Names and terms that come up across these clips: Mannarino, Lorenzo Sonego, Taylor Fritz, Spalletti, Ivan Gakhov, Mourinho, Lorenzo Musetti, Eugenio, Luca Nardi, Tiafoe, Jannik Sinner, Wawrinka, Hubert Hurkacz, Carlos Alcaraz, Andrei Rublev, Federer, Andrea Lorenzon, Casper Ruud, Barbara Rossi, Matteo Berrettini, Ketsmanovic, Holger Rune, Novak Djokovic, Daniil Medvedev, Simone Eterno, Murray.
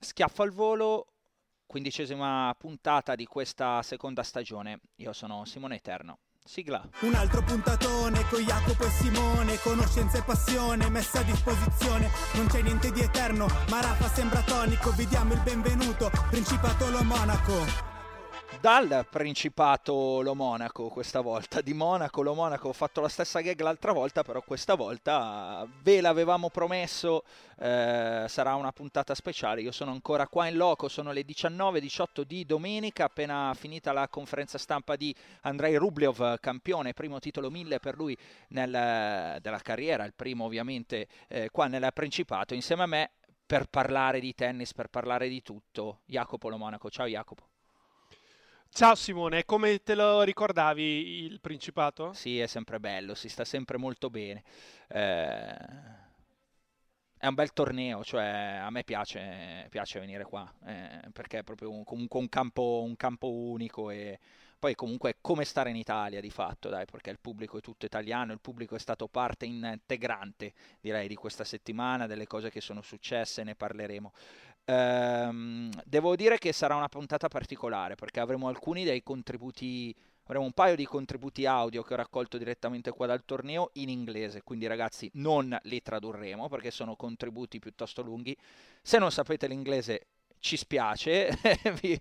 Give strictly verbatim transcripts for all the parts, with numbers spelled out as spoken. Schiaffo al volo, quindicesima puntata di questa seconda stagione. Io sono Simone Eterno. Sigla. Un altro puntatone con Jacopo e Simone, conoscenza e passione messa a disposizione. Non c'è niente di eterno, ma Rafa sembra tonico. Vi diamo il benvenuto, Principato Lo Monaco. Dal Principato Lo Monaco questa volta, di Monaco Lo Monaco. Ho fatto la stessa gag l'altra volta, però questa volta ve l'avevamo promesso, eh, sarà una puntata speciale. Io sono ancora qua in loco, sono le diciannove e diciotto di domenica, appena finita la conferenza stampa di Andrei Rublev, campione, primo titolo mille per lui nel, della carriera, il primo ovviamente eh, qua nel Principato, insieme a me per parlare di tennis, per parlare di tutto, Jacopo Lo Monaco. Ciao Jacopo. Ciao Simone, come te lo ricordavi il Principato? Sì, è sempre bello, si sta sempre molto bene. Eh, è un bel torneo, cioè a me piace, piace venire qua, eh, perché è proprio un, comunque un campo, un campo unico e poi comunque è come stare in Italia di fatto, dai, perché il pubblico è tutto italiano, il pubblico è stato parte integrante, direi, di questa settimana, delle cose che sono successe, ne parleremo. Devo dire che sarà una puntata particolare perché avremo alcuni dei contributi, avremo un paio di contributi audio che ho raccolto direttamente qua dal torneo in inglese, quindi ragazzi non li tradurremo perché sono contributi piuttosto lunghi. Se non sapete l'inglese ci spiace, vi,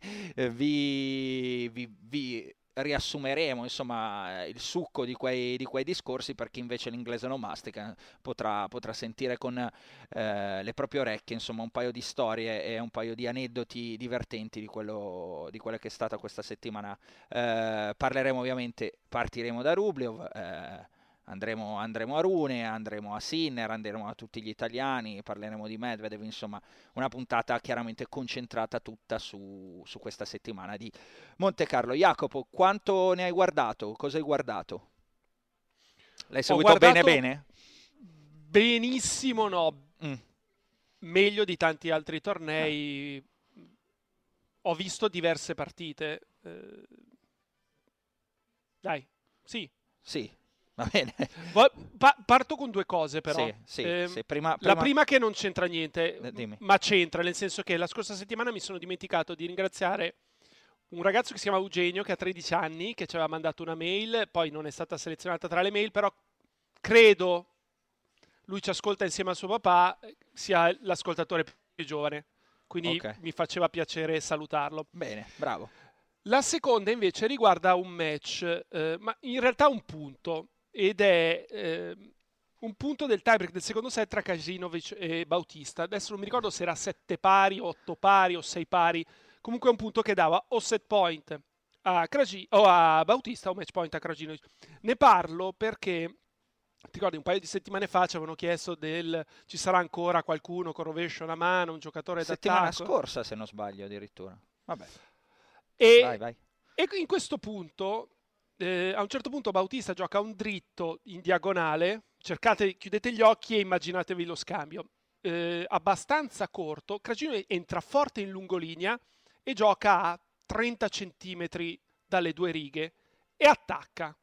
vi, vi, vi riassumeremo insomma il succo di quei, di quei discorsi. Per chi invece l'inglese non mastica potrà, potrà sentire con eh, le proprie orecchie insomma un paio di storie e un paio di aneddoti divertenti di quello di quella che è stata questa settimana. Eh, parleremo ovviamente, partiremo da Rublev, eh, andremo, andremo a Rune, andremo a Sinner, andremo a tutti gli italiani, parleremo di Medvedev, insomma una puntata chiaramente concentrata tutta su, su questa settimana di Monte Carlo. Jacopo, quanto ne hai guardato? Cosa hai guardato? L'hai seguito guardato bene bene? Benissimo, no. Mm. Meglio di tanti altri tornei. Mm. Ho visto diverse partite. Eh... Dai, sì. Sì. Va bene. Pa- parto con due cose però. Sì, sì, eh, sì. Prima, prima... La prima che non c'entra niente, Dimmi. ma c'entra, nel senso che la scorsa settimana mi sono dimenticato di ringraziare un ragazzo che si chiama Eugenio, che ha tredici anni, che ci aveva mandato una mail, poi non è stata selezionata tra le mail, però credo, lui ci ascolta insieme a suo papà, sia l'ascoltatore più giovane, quindi okay, mi faceva piacere salutarlo. Bene, bravo. La seconda invece riguarda un match, eh, ma in realtà un punto. Ed è eh, un punto del tiebreak del secondo set tra Krajinovic e Bautista. Adesso non mi ricordo se era sette pari, otto pari o sei pari. Comunque è un punto che dava o set point a, Kragi, o a Bautista o match point a Krajinovic. Ne parlo perché, ti ricordi, un paio di settimane fa ci avevano chiesto del ci sarà ancora qualcuno con rovescio a mano, un giocatore d'attacco. Settimana scorsa, se non sbaglio, addirittura. Vabbè. E, vai, vai. E in questo punto... Eh, a un certo punto Bautista gioca un dritto in diagonale, cercate, chiudete gli occhi e immaginatevi lo scambio, eh, abbastanza corto. Krajinovic entra forte in lungolinea e gioca a trenta centimetri dalle due righe e attacca.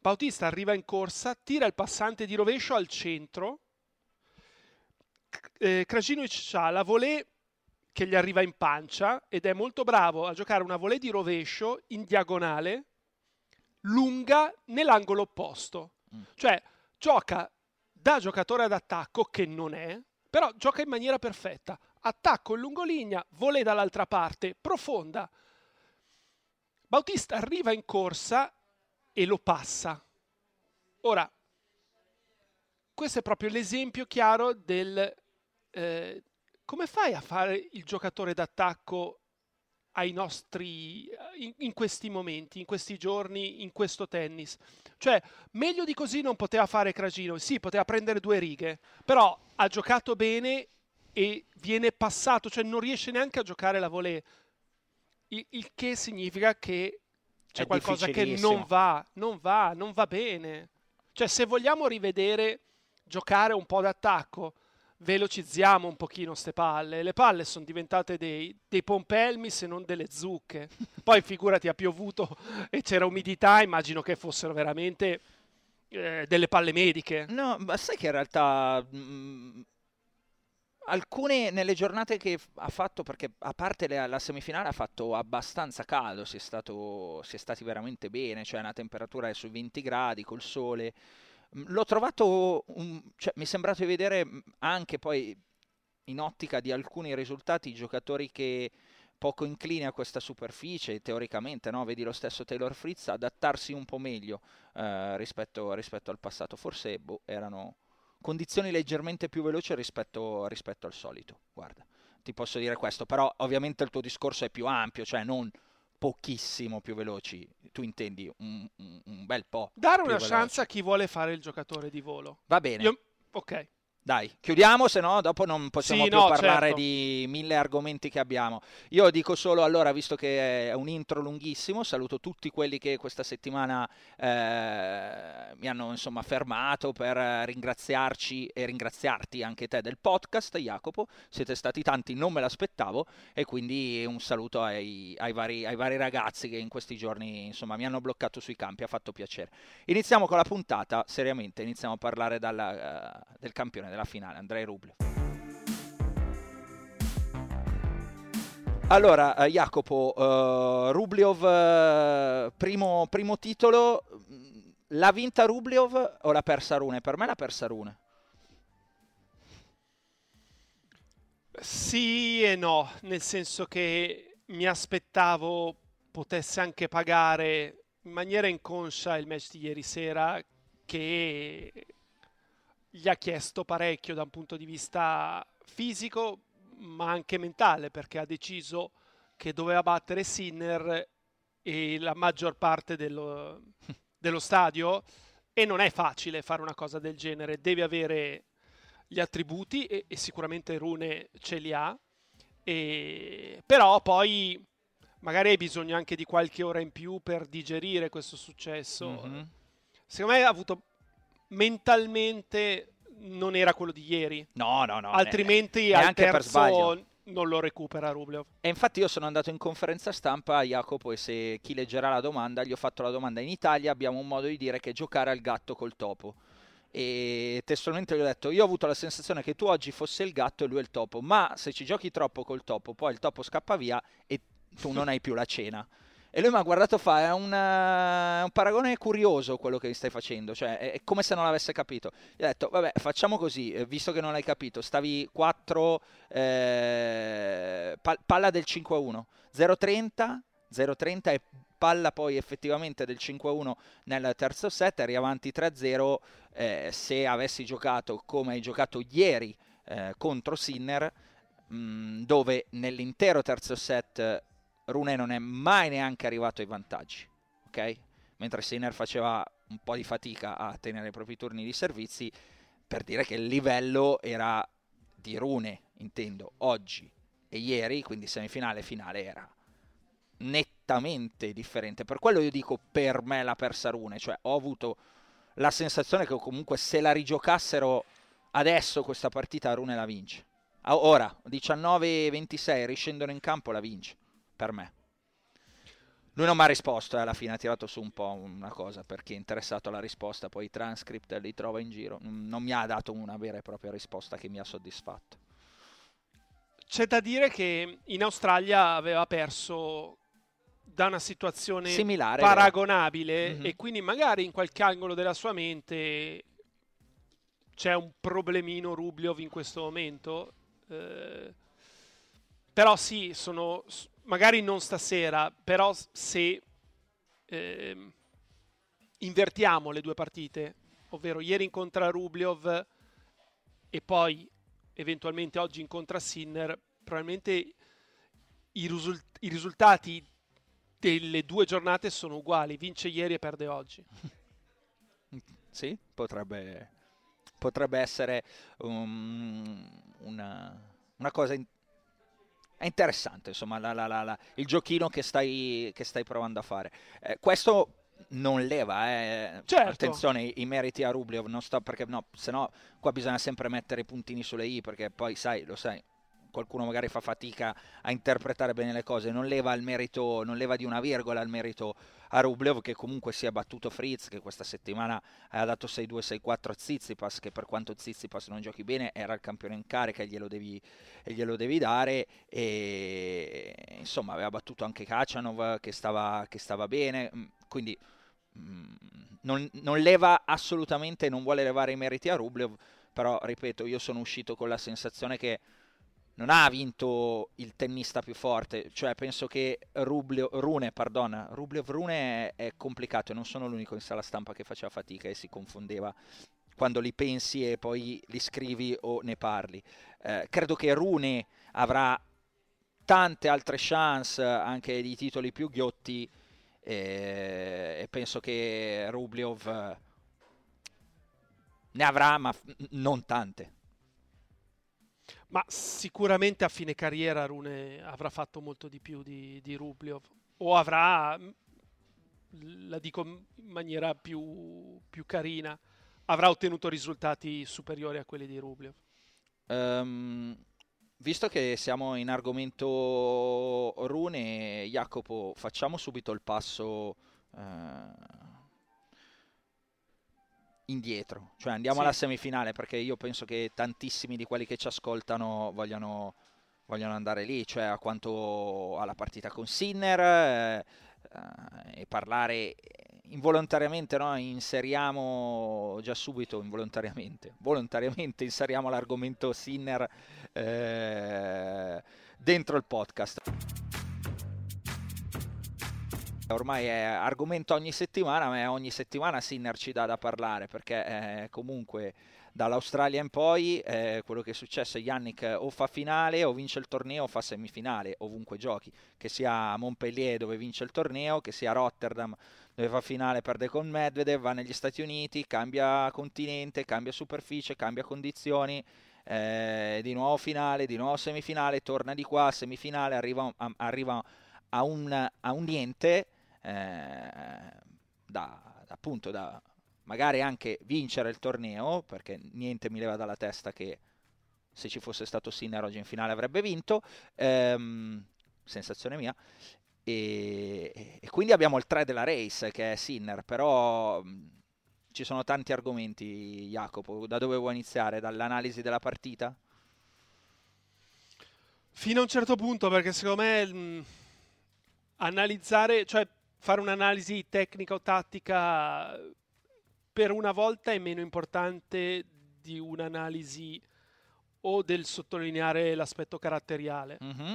Bautista arriva in corsa, tira il passante di rovescio al centro, eh, Krajinovic ha la volée che gli arriva in pancia ed è molto bravo a giocare una volée di rovescio in diagonale lunga nell'angolo opposto. Mm. Cioè gioca da giocatore ad attacco, che non è, però gioca in maniera perfetta. Attacco lungo linea, volée dall'altra parte, profonda. Bautista arriva in corsa e lo passa. Ora, questo è proprio l'esempio chiaro del... Eh, come fai a fare il giocatore d'attacco ai nostri... In, in questi momenti, in questi giorni, in questo tennis? Cioè, meglio di così non poteva fare Krajinovic. Sì, poteva prendere due righe, però ha giocato bene e viene passato, cioè non riesce neanche a giocare la volée. Il, il che significa che c'è qualcosa che non va, non va, non va bene. Cioè, se vogliamo rivedere giocare un po' d'attacco, velocizziamo un pochino ste palle. Le palle sono diventate dei, dei pompelmi, se non delle zucche. Poi figurati, ha piovuto e c'era umidità, immagino che fossero veramente eh, delle palle mediche. No, ma sai che in realtà... Mh... Alcune nelle giornate che ha fatto, perché a parte la, la semifinale ha fatto abbastanza caldo, si è, stato, si è stati veramente bene, cioè una temperatura sui venti gradi col sole. L'ho trovato, un, cioè, mi è sembrato di vedere anche poi in ottica di alcuni risultati giocatori che poco inclini a questa superficie, teoricamente, no? Vedi lo stesso Taylor Fritz adattarsi un po' meglio eh, rispetto, rispetto al passato, forse boh, erano... condizioni leggermente più veloci rispetto, rispetto al solito. Guarda, ti posso dire questo, però ovviamente il tuo discorso è più ampio, cioè non pochissimo più veloci, tu intendi un, un, un bel po'. Dare una veloci. Chance a chi vuole fare il giocatore di volo. Va bene. Io... Ok. Dai, chiudiamo, se no dopo non possiamo sì, più no, parlare certo. di mille argomenti che abbiamo. Io dico solo, allora, visto che è un intro lunghissimo, saluto tutti quelli che questa settimana eh, mi hanno insomma fermato per ringraziarci e ringraziarti anche te del podcast, Jacopo. Siete stati tanti, non me l'aspettavo, e quindi un saluto ai, ai, vari, ai vari ragazzi che in questi giorni insomma mi hanno bloccato sui campi, ha fatto piacere. Iniziamo con la puntata, seriamente, iniziamo a parlare dalla, uh, del campione della finale, Andrei Rublev. Allora, eh, Jacopo, eh, Rublev, eh, primo, primo titolo, l'ha vinta Rublev o l'ha persa Rune? Per me l'ha persa Rune. Sì e no, nel senso che mi aspettavo potesse anche pagare in maniera inconscia il match di ieri sera, che gli ha chiesto parecchio da un punto di vista fisico, ma anche mentale, perché ha deciso che doveva battere Sinner e la maggior parte dello, dello stadio, e non è facile fare una cosa del genere. Devi avere gli attributi e, e sicuramente Rune ce li ha, e, però poi magari hai bisogno anche di qualche ora in più per digerire questo successo. Mm-hmm. Secondo me ha avuto... mentalmente non era quello di ieri. No, no, no. Altrimenti al terzo non lo recupera Rublev. E infatti io sono andato in conferenza stampa, Jacopo, e se chi leggerà la domanda, gli ho fatto la domanda: in Italia abbiamo un modo di dire che è giocare al gatto col topo. E testualmente gli ho detto: io ho avuto la sensazione che tu oggi fossi il gatto e lui il topo, ma se ci giochi troppo col topo, poi il topo scappa via e tu non hai più la cena. E lui mi ha guardato, fa, è una, un paragone curioso quello che stai facendo, cioè è, è come se non l'avesse capito. Gli ho detto, vabbè, facciamo così, visto che non l'hai capito, stavi quattro, eh, palla del cinque a uno, zero trenta e palla poi effettivamente del cinque a uno nel terzo set, eri avanti tre a zero, eh, se avessi giocato come hai giocato ieri eh, contro Sinner, mh, dove nell'intero terzo set Rune non è mai neanche arrivato ai vantaggi, ok? Mentre Sinner faceva un po' di fatica a tenere i propri turni di servizi, per dire che il livello era di Rune, intendo, oggi e ieri, quindi semifinale e finale era nettamente differente. Per quello io dico, per me l'ha persa Rune, cioè ho avuto la sensazione che comunque se la rigiocassero adesso questa partita Rune la vince. Ora, diciannove ventisei, riscendono in campo, la vince. Per me lui non mi ha risposto, eh, alla fine ha tirato su un po' una cosa per chi è interessato alla risposta, poi i transcript li trova in giro, non mi ha dato una vera e propria risposta che mi ha soddisfatto. C'è da dire che in Australia aveva perso da una situazione similare, paragonabile, mm-hmm. e quindi magari in qualche angolo della sua mente c'è un problemino Rublev in questo momento, eh, però sì, sono, magari non stasera, però se eh, invertiamo le due partite, ovvero ieri incontra Rublev e poi eventualmente oggi incontra Sinner, probabilmente i, risult i risultati delle due giornate sono uguali, vince ieri e perde oggi. Sì, potrebbe, potrebbe essere um, una, una cosa in è interessante, insomma, la, la, la, la, il giochino che stai, che stai provando a fare. Eh, questo non leva, eh. Certo. Attenzione, i, i meriti a Rublev, non sto, perché no, se no qua bisogna sempre mettere i puntini sulle i, perché poi sai, lo sai, qualcuno magari fa fatica a interpretare bene le cose, non leva il merito, non leva di una virgola il merito a Rublev, che comunque si è battuto Fritz, che questa settimana ha dato sei due sei quattro a Tsitsipas, che per quanto Tsitsipas non giochi bene era il campione in carica e glielo devi, e glielo devi dare, e insomma aveva battuto anche Khachanov che stava, che stava bene, quindi non, non leva assolutamente, non vuole levare i meriti a Rublev, però ripeto, io sono uscito con la sensazione che non ha vinto il tennista più forte, cioè penso che Rublev Rune, perdona, Rublev Rune è, è complicato, e non sono l'unico in sala stampa che faceva fatica e si confondeva quando li pensi e poi li scrivi o ne parli. Eh, credo che Rune avrà tante altre chance anche di titoli più ghiotti, eh, e penso che Rublev eh, ne avrà, ma non tante. Ma sicuramente a fine carriera Rune avrà fatto molto di più di, di Rublev, o avrà, la dico in maniera più, più carina, avrà ottenuto risultati superiori a quelli di Rublev. Um, visto che siamo in argomento Rune, Jacopo, facciamo subito il passo uh... indietro, cioè andiamo, sì, alla semifinale, perché io penso che tantissimi di quelli che ci ascoltano vogliano, vogliano andare lì, cioè a quanto alla partita con Sinner, eh, eh, e parlare involontariamente, no? Inseriamo già subito, involontariamente, volontariamente inseriamo l'argomento Sinner eh, dentro il podcast. Ormai è argomento ogni settimana, ma ogni settimana Sinner ci dà da parlare, perché eh, comunque dall'Australia in poi eh, quello che è successo è che Jannik o fa finale o vince il torneo o fa semifinale ovunque giochi, che sia Montpellier dove vince il torneo, che sia Rotterdam dove fa finale, perde con Medvedev, va negli Stati Uniti, cambia continente, cambia superficie, cambia condizioni, eh, di nuovo finale, di nuovo semifinale, torna di qua, semifinale, arriva a, arriva a, un, a un niente. Eh, da, appunto da magari anche vincere il torneo, perché niente mi leva dalla testa che se ci fosse stato Sinner oggi in finale avrebbe vinto, ehm, sensazione mia, e, e quindi abbiamo il tre della race che è Sinner, però mh, ci sono tanti argomenti. Jacopo, da dove vuoi iniziare? Dall'analisi della partita? Fino a un certo punto, perché secondo me mh, analizzare, cioè fare un'analisi tecnica o tattica per una volta è meno importante di un'analisi o del sottolineare l'aspetto caratteriale. Mm-hmm.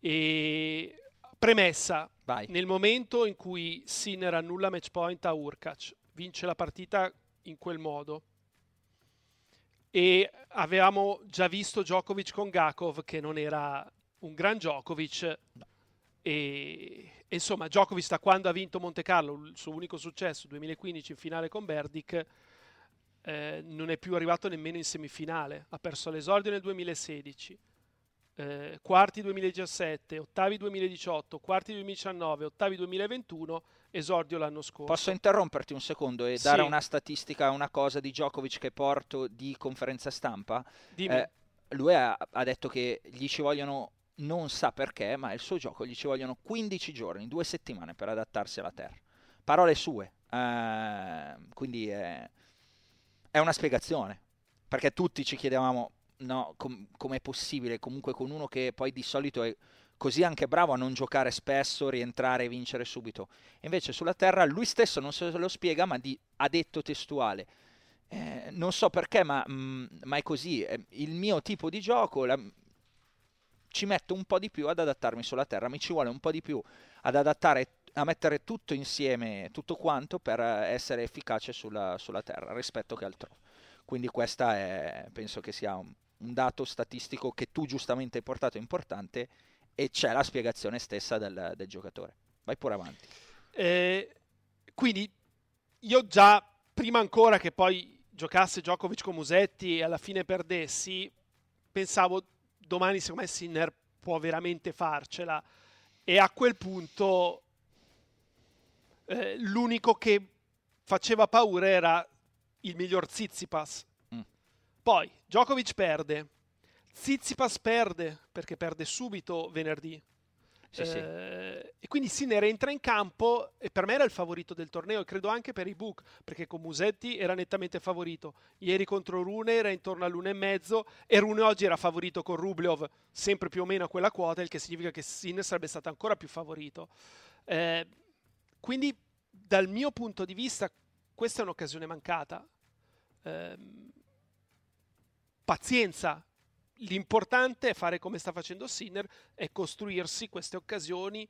E premessa, vai. Nel momento in cui Sinner annulla match point a Hurkacz, vince la partita in quel modo, e avevamo già visto Djokovic con Gakhov che non era un gran Djokovic, no. E insomma, Djokovic, da quando ha vinto Monte Carlo, il suo unico successo duemilaquindici in finale con Berdic, eh, non è più arrivato nemmeno in semifinale. Ha perso l'esordio nel duemilasedici, eh, quarti duemiladiciassette, ottavi duemiladiciotto, quarti duemiladiciannove, ottavi duemilaventuno, esordio l'anno scorso. Posso interromperti un secondo e dare, sì, una statistica, una cosa di Djokovic che porto di conferenza stampa? Dimmi. Eh, lui ha, ha detto che gli ci vogliono, non sa perché, ma il suo gioco gli ci vogliono quindici giorni, due settimane per adattarsi alla terra. Parole sue, uh, quindi è, è una spiegazione, perché tutti ci chiedevamo, no, com com'è possibile comunque con uno che poi di solito è così anche bravo a non giocare spesso, rientrare e vincere subito. Invece sulla terra lui stesso non se lo spiega, ma di, ha detto testuale, eh, non so perché, ma, mh, ma è così. Il mio tipo di gioco la, ci metto un po' di più ad adattarmi sulla terra, mi ci vuole un po' di più ad adattare, a mettere tutto insieme, tutto quanto, per essere efficace sulla, sulla terra rispetto che altrove. Quindi questa è, penso che sia un, un dato statistico che tu giustamente hai portato importante, e c'è la spiegazione stessa del, del giocatore. Vai pure avanti. Eh, quindi io già, prima ancora che poi giocasse Djokovic con Musetti e alla fine perdessi, pensavo domani secondo me Sinner può veramente farcela, e a quel punto eh, l'unico che faceva paura era il miglior Tsitsipas. Mm. Poi Djokovic perde, Tsitsipas perde perché perde subito venerdì. Sì, eh, sì. E quindi Sinner entra in campo e per me era il favorito del torneo, e credo anche per i book, perché con Musetti era nettamente favorito. Ieri contro Rune era intorno all'uno e mezzo, e Rune oggi era favorito con Rublev sempre più o meno a quella quota, il che significa che Sinner sarebbe stato ancora più favorito. Eh, quindi dal mio punto di vista questa è un'occasione mancata. Eh, pazienza. L'importante è fare come sta facendo Sinner, è costruirsi queste occasioni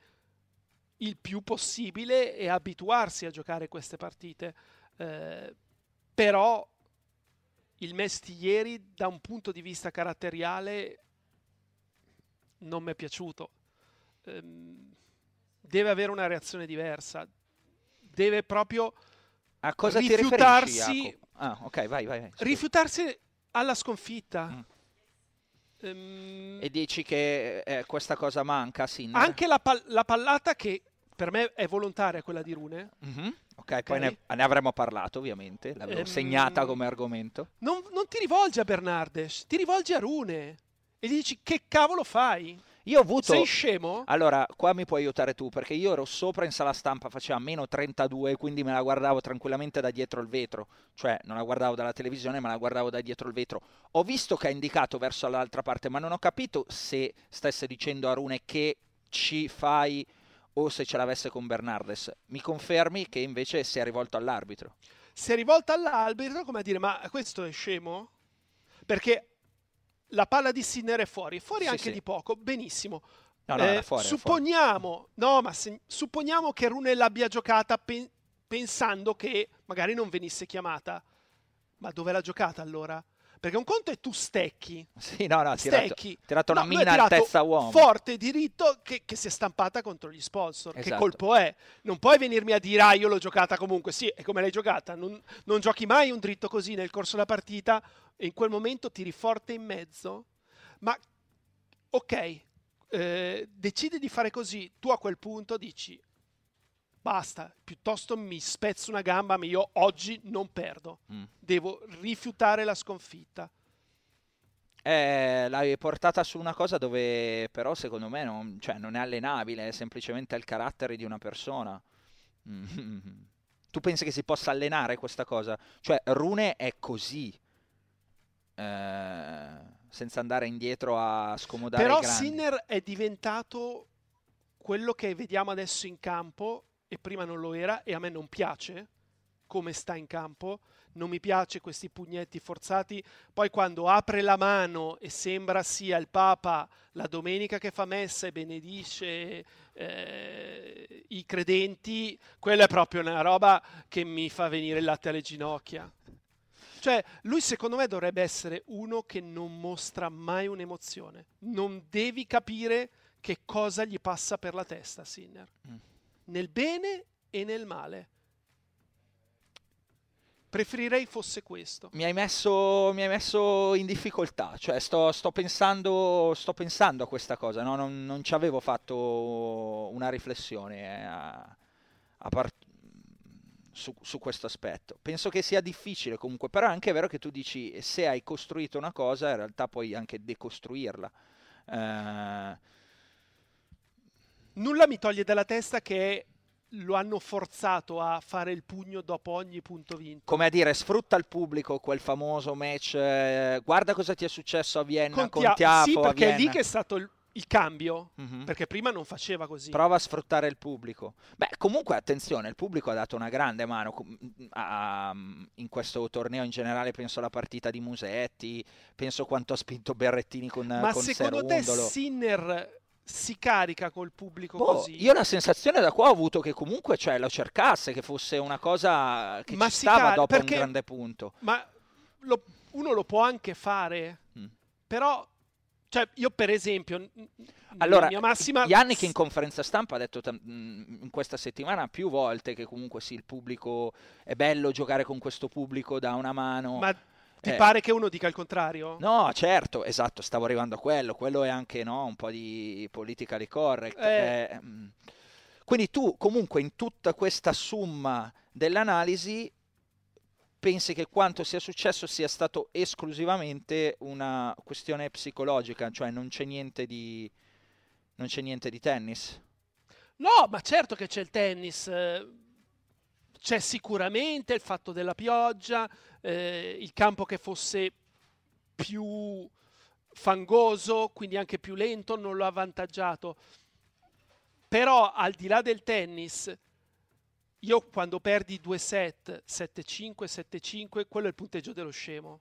il più possibile e abituarsi a giocare queste partite. Eh, però il match di ieri, da un punto di vista caratteriale, non mi è piaciuto. Eh, deve avere una reazione diversa. Deve proprio a cosa rifiutarsi, ti riferisci, Jacopo? Ah, ok, vai, vai, vai. Rifiutarsi alla sconfitta. Mm. E dici che eh, questa cosa manca, Sinner? Anche la, pal la pallata, che per me è volontaria, quella di Rune. Mm-hmm. okay, ok, poi ne, ne avremmo parlato ovviamente, l'avevo ehm... segnata come argomento. Non, non ti rivolgi a Bernardes, ti rivolgi a Rune e gli dici: che cavolo fai? Io ho avuto... Sei scemo? Allora, qua mi puoi aiutare tu, perché io ero sopra in sala stampa, faceva meno trentadue, quindi me la guardavo tranquillamente da dietro il vetro. Cioè, non la guardavo dalla televisione, ma la guardavo da dietro il vetro. Ho visto che ha indicato verso l'altra parte, ma non ho capito se stesse dicendo a Rune che ci fai o se ce l'avesse con Bernardes. Mi confermi che invece si è rivolto all'arbitro? Si è rivolto all'arbitro, come a dire: ma questo è scemo? Perché... la palla di Sinner è fuori, fuori sì, anche sì. di poco, benissimo. No, no, eh, fuori, supponiamo, no, ma se, supponiamo che Rune l'abbia giocata pen pensando che magari non venisse chiamata. Ma dove l'ha giocata allora? Perché un conto è tu stecchi. Sì, no, no, stecchi. Ha tirato, tirato una no, mina a testa uomo. Forte diritto che, che si è stampata contro gli sponsor. Esatto. Che colpo è? Non puoi venirmi a dire: ah, io l'ho giocata comunque. Sì, è come l'hai giocata. Non, non giochi mai un dritto così nel corso della partita, e in quel momento tiri forte in mezzo. Ma, ok, eh, decidi di fare così. Tu a quel punto dici: basta, piuttosto mi spezzo una gamba, ma io oggi non perdo. Mm. Devo rifiutare la sconfitta. Eh, l'hai portata su una cosa dove però secondo me non, cioè, non è allenabile, è semplicemente il carattere di una persona. Mm. Tu pensi che si possa allenare questa cosa? Cioè, Rune è così, eh, senza andare indietro a scomodare i grandi. Però Sinner è diventato quello che vediamo adesso in campo, e prima non lo era, e a me non piace come sta in campo. Non mi piace questi pugnetti forzati, poi quando apre la mano e sembra sia il Papa la domenica che fa messa e benedice eh, i credenti. Quella è proprio una roba che mi fa venire il latte alle ginocchia. Cioè, lui secondo me dovrebbe essere uno che non mostra mai un'emozione. Non devi capire che cosa gli passa per la testa Sinner, mm. nel bene e nel male. Preferirei fosse questo. Mi hai messo, mi hai messo in difficoltà, cioè sto, sto, pensando, sto pensando a questa cosa, no? non, non ci avevo fatto una riflessione eh, a, a part... su, su questo aspetto. Penso che sia difficile comunque, però è anche vero che tu dici: se hai costruito una cosa, in realtà puoi anche decostruirla. Eh... Nulla mi toglie dalla testa che lo hanno forzato a fare il pugno dopo ogni punto vinto. Come a dire: sfrutta il pubblico, quel famoso match. Eh, guarda cosa ti è successo a Vienna con, con Tiafoe. Sì, perché è lì che è stato il, il cambio, mm-hmm. perché prima non faceva così. Prova a sfruttare il pubblico. Beh, comunque attenzione, il pubblico ha dato una grande mano a, a, in questo torneo in generale. Penso alla partita di Musetti, penso quanto ha spinto Berrettini con Servondolo. Ma con secondo te Sinner si carica col pubblico boh, così? Io la sensazione da qua ho avuto che comunque cioè, lo cercasse, che fosse una cosa che ma ci stava dopo perché, un grande punto. Ma lo, uno lo può anche fare, mm. però... Cioè, io per esempio, allora, mia massima... Jannik in conferenza stampa ha detto in questa settimana più volte che comunque sì, il pubblico è bello giocare con questo pubblico, dà una mano. Ma ti eh. pare che uno dica il contrario? No, certo, esatto, stavo arrivando a quello. Quello è anche no, un po' di politically correct. Eh. Eh, quindi tu comunque in tutta questa somma dell'analisi... pensi che quanto sia successo sia stato esclusivamente una questione psicologica, cioè non c'è niente di non c'è niente di tennis? No, ma certo che c'è il tennis, c'è sicuramente il fatto della pioggia, eh, il campo che fosse più fangoso, quindi anche più lento, non l'ha avvantaggiato. Però al di là del tennis... Io quando perdi due set, sette cinque, sette cinque, quello è il punteggio dello scemo.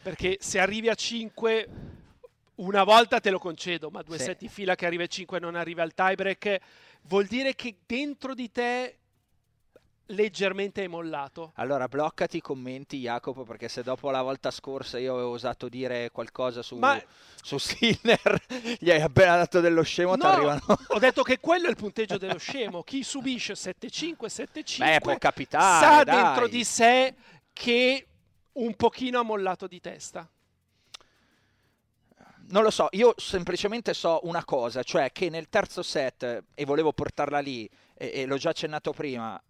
Perché se arrivi a cinque, una volta te lo concedo, ma due sì. set di fila che arrivi a cinque e non arrivi al tiebreak, vuol dire che dentro di te leggermente hai mollato. Allora bloccati i commenti, Jacopo, perché se dopo la volta scorsa io avevo osato dire qualcosa su, ma... su Sinner, gli hai appena dato dello scemo, no, t'arrivano. Ho detto che quello è il punteggio dello scemo. Chi subisce sette cinque sette cinque può capitare, sa dai. dentro di sé che un pochino ha mollato di testa. Non lo so, io semplicemente so una cosa, cioè che nel terzo set, e volevo portarla lì, e, e l'ho già accennato prima,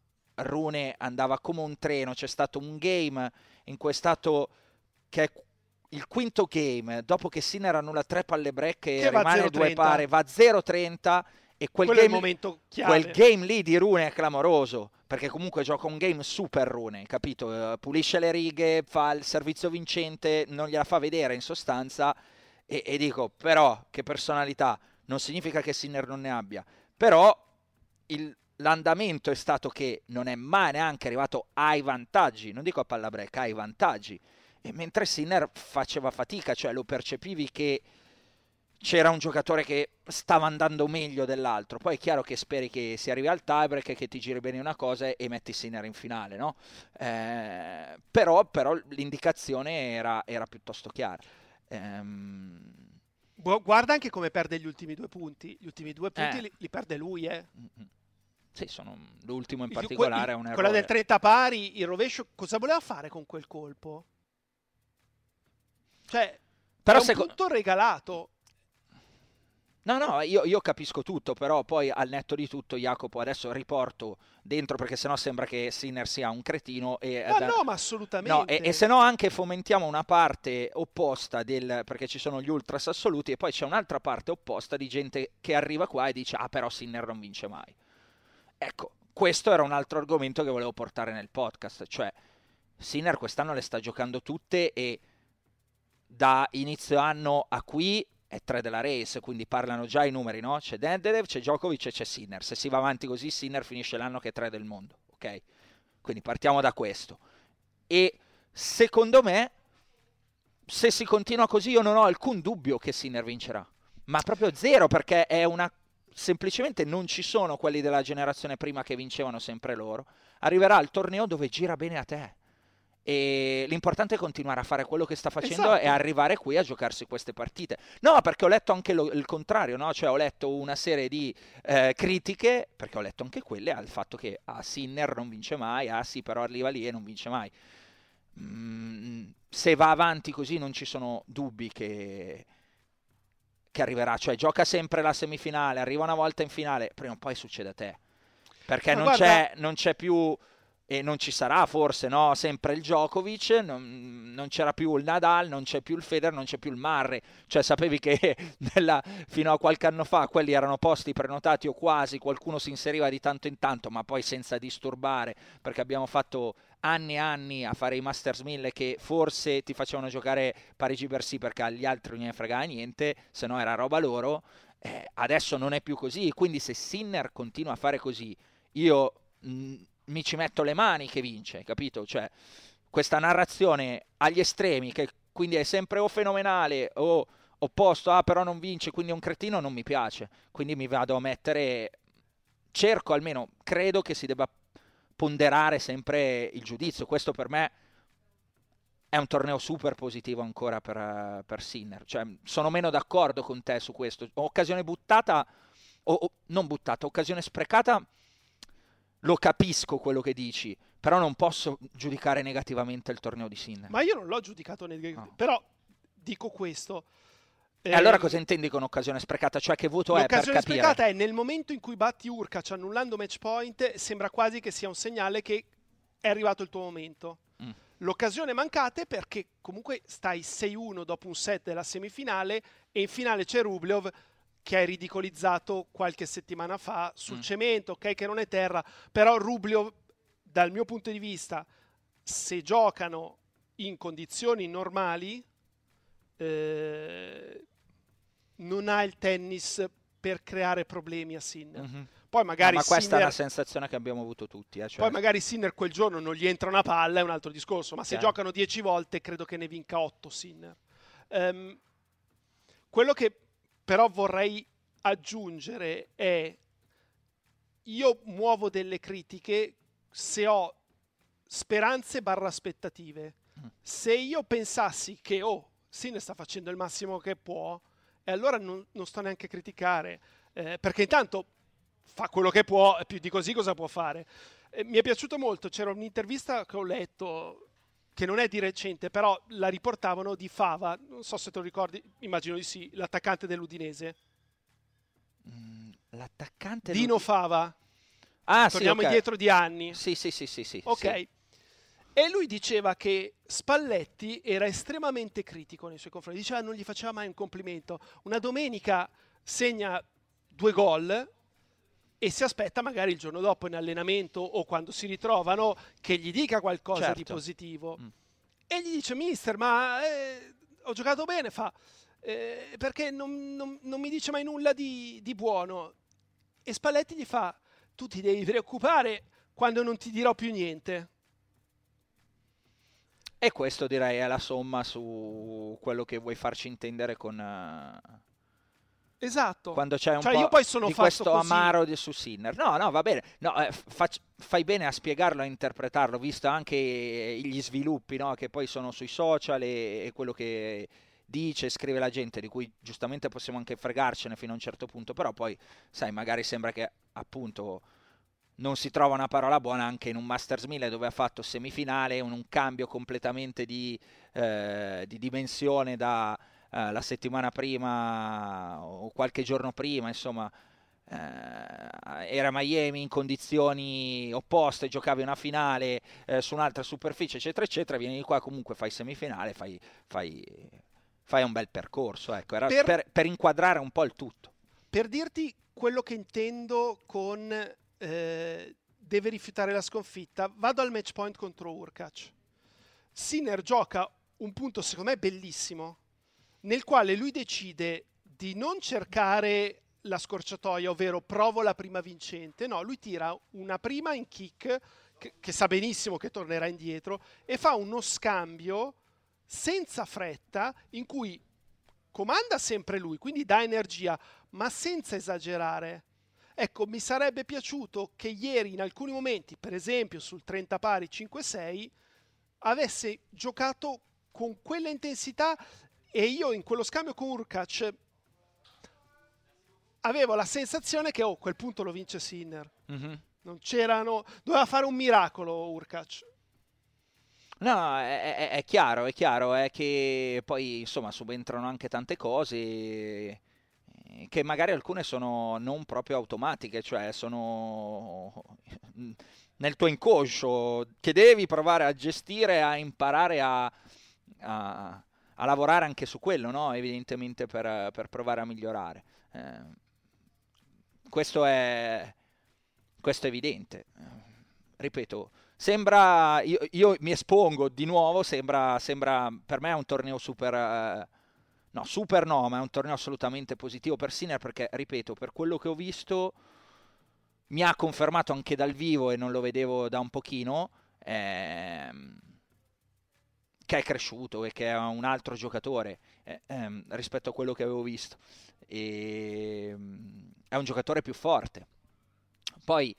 Rune andava come un treno, c'è stato un game in cui è stato che è il quinto game dopo che Sinner annulla tre palle break e che rimane due pare, va zero trenta e quel game, è il momento chiave. Quel game lì di Rune è clamoroso perché comunque gioca un game super Rune, capito? Pulisce le righe, fa il servizio vincente, non gliela fa vedere in sostanza e, e dico però che personalità, non significa che Sinner non ne abbia, però il l'andamento è stato che non è mai neanche arrivato ai vantaggi, non dico a palla break, ai vantaggi, e mentre Sinner faceva fatica, cioè lo percepivi che c'era un giocatore che stava andando meglio dell'altro. Poi è chiaro che speri che si arrivi al tiebreak, che ti giri bene una cosa e metti Sinner in finale, no? Eh, però però l'indicazione era, era piuttosto chiara. Ehm... Guarda anche come perde gli ultimi due punti, gli ultimi due punti eh. li, li perde lui, eh. Mm-hmm. Sì, sono l'ultimo in particolare. Il, è un errore. Quella del trenta pari, il rovescio, cosa voleva fare con quel colpo? Cioè, però è un punto regalato. No, no, io, io capisco tutto, però poi al netto di tutto, Jacopo, adesso riporto dentro perché sennò sembra che Sinner sia un cretino. E, ma da... no, ma assolutamente. No, e, e sennò anche fomentiamo una parte opposta del... perché ci sono gli ultras assoluti e poi c'è un'altra parte opposta di gente che arriva qua e dice ah, però Sinner non vince mai. Ecco, questo era un altro argomento che volevo portare nel podcast, cioè Sinner quest'anno le sta giocando tutte e da inizio anno a qui è tre della race, quindi parlano già i numeri, no? C'è Medvedev, c'è Djokovic e c'è Sinner. Se si va avanti così Sinner finisce l'anno che è tre del mondo, ok? Quindi partiamo da questo. E secondo me, se si continua così io non ho alcun dubbio che Sinner vincerà, ma proprio zero, perché è una... semplicemente non ci sono quelli della generazione prima che vincevano sempre loro. Arriverà al torneo dove gira bene a te e l'importante è continuare a fare quello che sta facendo, esatto. E arrivare qui a giocarsi queste partite. No, perché ho letto anche lo, il contrario, no? Cioè ho letto una serie di eh, critiche, perché ho letto anche quelle al fatto che ah, Sinner non vince mai, ah sì però arriva lì e non vince mai. Mm, se va avanti così non ci sono dubbi che... che arriverà, cioè gioca sempre la semifinale, arriva una volta in finale, prima o poi succede a te, perché non c'è, non c'è più e non ci sarà forse, no? Sempre il Djokovic, non, non c'era più il Nadal, non c'è più il Federer, non c'è più il Murray, cioè sapevi che nella, fino a qualche anno fa quelli erano posti prenotati o quasi, qualcuno si inseriva di tanto in tanto, ma poi senza disturbare, perché abbiamo fatto anni e anni a fare i Masters mille che forse ti facevano giocare Parigi-Bercy perché agli altri non ne fregava niente, se no era roba loro. Eh, adesso non è più così, quindi se Sinner continua a fare così, io mh, mi ci metto le mani che vince, capito? Cioè, questa narrazione agli estremi, che quindi è sempre o fenomenale o opposto, ah però non vince, quindi è un cretino, non mi piace. Quindi mi vado a mettere, cerco almeno, credo che si debba ponderare sempre il giudizio. Questo per me è un torneo super positivo ancora per, per Sinner. Cioè, sono meno d'accordo con te su questo. Occasione buttata, o, o non buttata, occasione sprecata, lo capisco quello che dici, però non posso giudicare negativamente il torneo di Sinner. Ma io non l'ho giudicato negativamente, no. Però dico questo. E eh, allora cosa intendi con occasione sprecata? Cioè che voto è per capire? L'occasione sprecata è nel momento in cui batti Hurkacz annullando match point, sembra quasi che sia un segnale che è arrivato il tuo momento. Mm. L'occasione mancata è perché comunque stai sei uno dopo un set della semifinale e in finale c'è Rublev che hai ridicolizzato qualche settimana fa sul mm. cemento, ok che non è terra, però Rublev dal mio punto di vista se giocano in condizioni normali eh, non ha il tennis per creare problemi a Sinner. Mm-hmm. Poi magari no, ma questa Sinner... è una sensazione che abbiamo avuto tutti. Eh, cioè... Poi magari Sinner quel giorno non gli entra una palla, è un altro discorso, ma se yeah. giocano dieci volte credo che ne vinca otto Sinner. Um, quello che però vorrei aggiungere è, io muovo delle critiche se ho speranze barra aspettative. Mm. Se io pensassi che oh, Sinner sta facendo il massimo che può, e allora non, non sto neanche a criticare, eh, perché intanto fa quello che può, più di così cosa può fare. Eh, mi è piaciuto molto, c'era un'intervista che ho letto, che non è di recente, però la riportavano di Fava, non so se te lo ricordi, immagino di sì, l'attaccante dell'Udinese. Mm, l'attaccante Dino Fava. Ah, torniamo sì, okay. indietro di anni. Sì, sì, sì, sì, sì. Ok. Sì. E lui diceva che Spalletti era estremamente critico nei suoi confronti, diceva non gli faceva mai un complimento. Una domenica segna due gol e si aspetta magari il giorno dopo in allenamento o quando si ritrovano che gli dica qualcosa certo. di positivo. Mm. E gli dice, mister, ma eh, ho giocato bene, fa eh, perché non, non, non mi dice mai nulla di, di buono. E Spalletti gli fa, tu ti devi preoccupare quando non ti dirò più niente. E questo direi è la somma su quello che vuoi farci intendere con... Uh, esatto. Quando c'è un cioè, po' io poi sono di questo così. Amaro di, su Sinner. No, no, va bene. No, eh, fac, fai bene a spiegarlo, a interpretarlo, visto anche gli sviluppi no, che poi sono sui social e, e quello che dice, scrive la gente, di cui giustamente possiamo anche fregarcene fino a un certo punto, però poi, sai, magari sembra che appunto... non si trova una parola buona anche in un Masters mille dove ha fatto semifinale, un, un cambio completamente di, eh, di dimensione da eh, la settimana prima o qualche giorno prima, insomma, eh, era Miami in condizioni opposte, giocavi una finale eh, su un'altra superficie, eccetera, eccetera, vieni di qua, comunque fai semifinale, fai, fai, fai un bel percorso, ecco, era per, per, per inquadrare un po' il tutto. Per dirti quello che intendo con... Eh, deve rifiutare la sconfitta, vado al match point contro Hurkacz. Sinner gioca un punto secondo me bellissimo nel quale lui decide di non cercare la scorciatoia, ovvero provo la prima vincente, no, lui tira una prima in kick che, che sa benissimo che tornerà indietro e fa uno scambio senza fretta in cui comanda sempre lui, quindi dà energia ma senza esagerare. Ecco, mi sarebbe piaciuto che ieri in alcuni momenti, per esempio sul trenta pari cinque sei, avesse giocato con quella intensità e io in quello scambio con Hurkacz avevo la sensazione che a oh, quel punto lo vince Sinner. Mm-hmm. Non c'erano, doveva fare un miracolo Hurkacz. No, è, è, è chiaro, è chiaro, è che poi insomma subentrano anche tante cose... che magari alcune sono non proprio automatiche, cioè sono nel tuo inconscio, che devi provare a gestire, a imparare a, a, a lavorare anche su quello, no? Evidentemente per, per provare a migliorare. Eh, questo, è, questo è evidente. Ripeto, Sembra, io, io mi espongo di nuovo, sembra, sembra per me è un torneo super, eh, no super no, ma è un torneo assolutamente positivo per Sinner perché, ripeto, per quello che ho visto mi ha confermato anche dal vivo e non lo vedevo da un pochino, ehm, che è cresciuto e che è un altro giocatore eh, ehm, rispetto a quello che avevo visto, e, è un giocatore più forte. Poi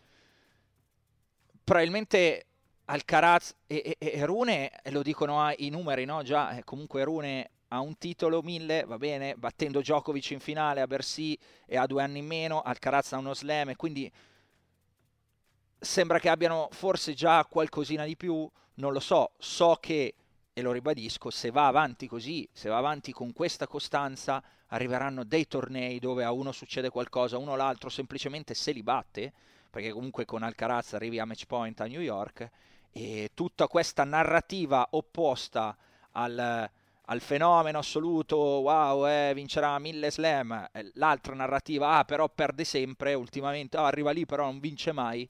probabilmente Alcaraz e, e, e Rune lo dicono ah, i numeri, no? Già, eh, comunque Rune ha un titolo, mille, va bene, battendo Djokovic in finale a Bercy e ha due anni in meno, Alcaraz ha uno slam e quindi sembra che abbiano forse già qualcosina di più, non lo so, so che, e lo ribadisco, se va avanti così, se va avanti con questa costanza, arriveranno dei tornei dove a uno succede qualcosa, a uno l'altro semplicemente se li batte, perché comunque con Alcaraz arrivi a match point a New York, e tutta questa narrativa opposta al, al fenomeno assoluto, wow, eh, vincerà mille slam, l'altra narrativa, ah, però perde sempre, ultimamente, oh, arriva lì, però non vince mai,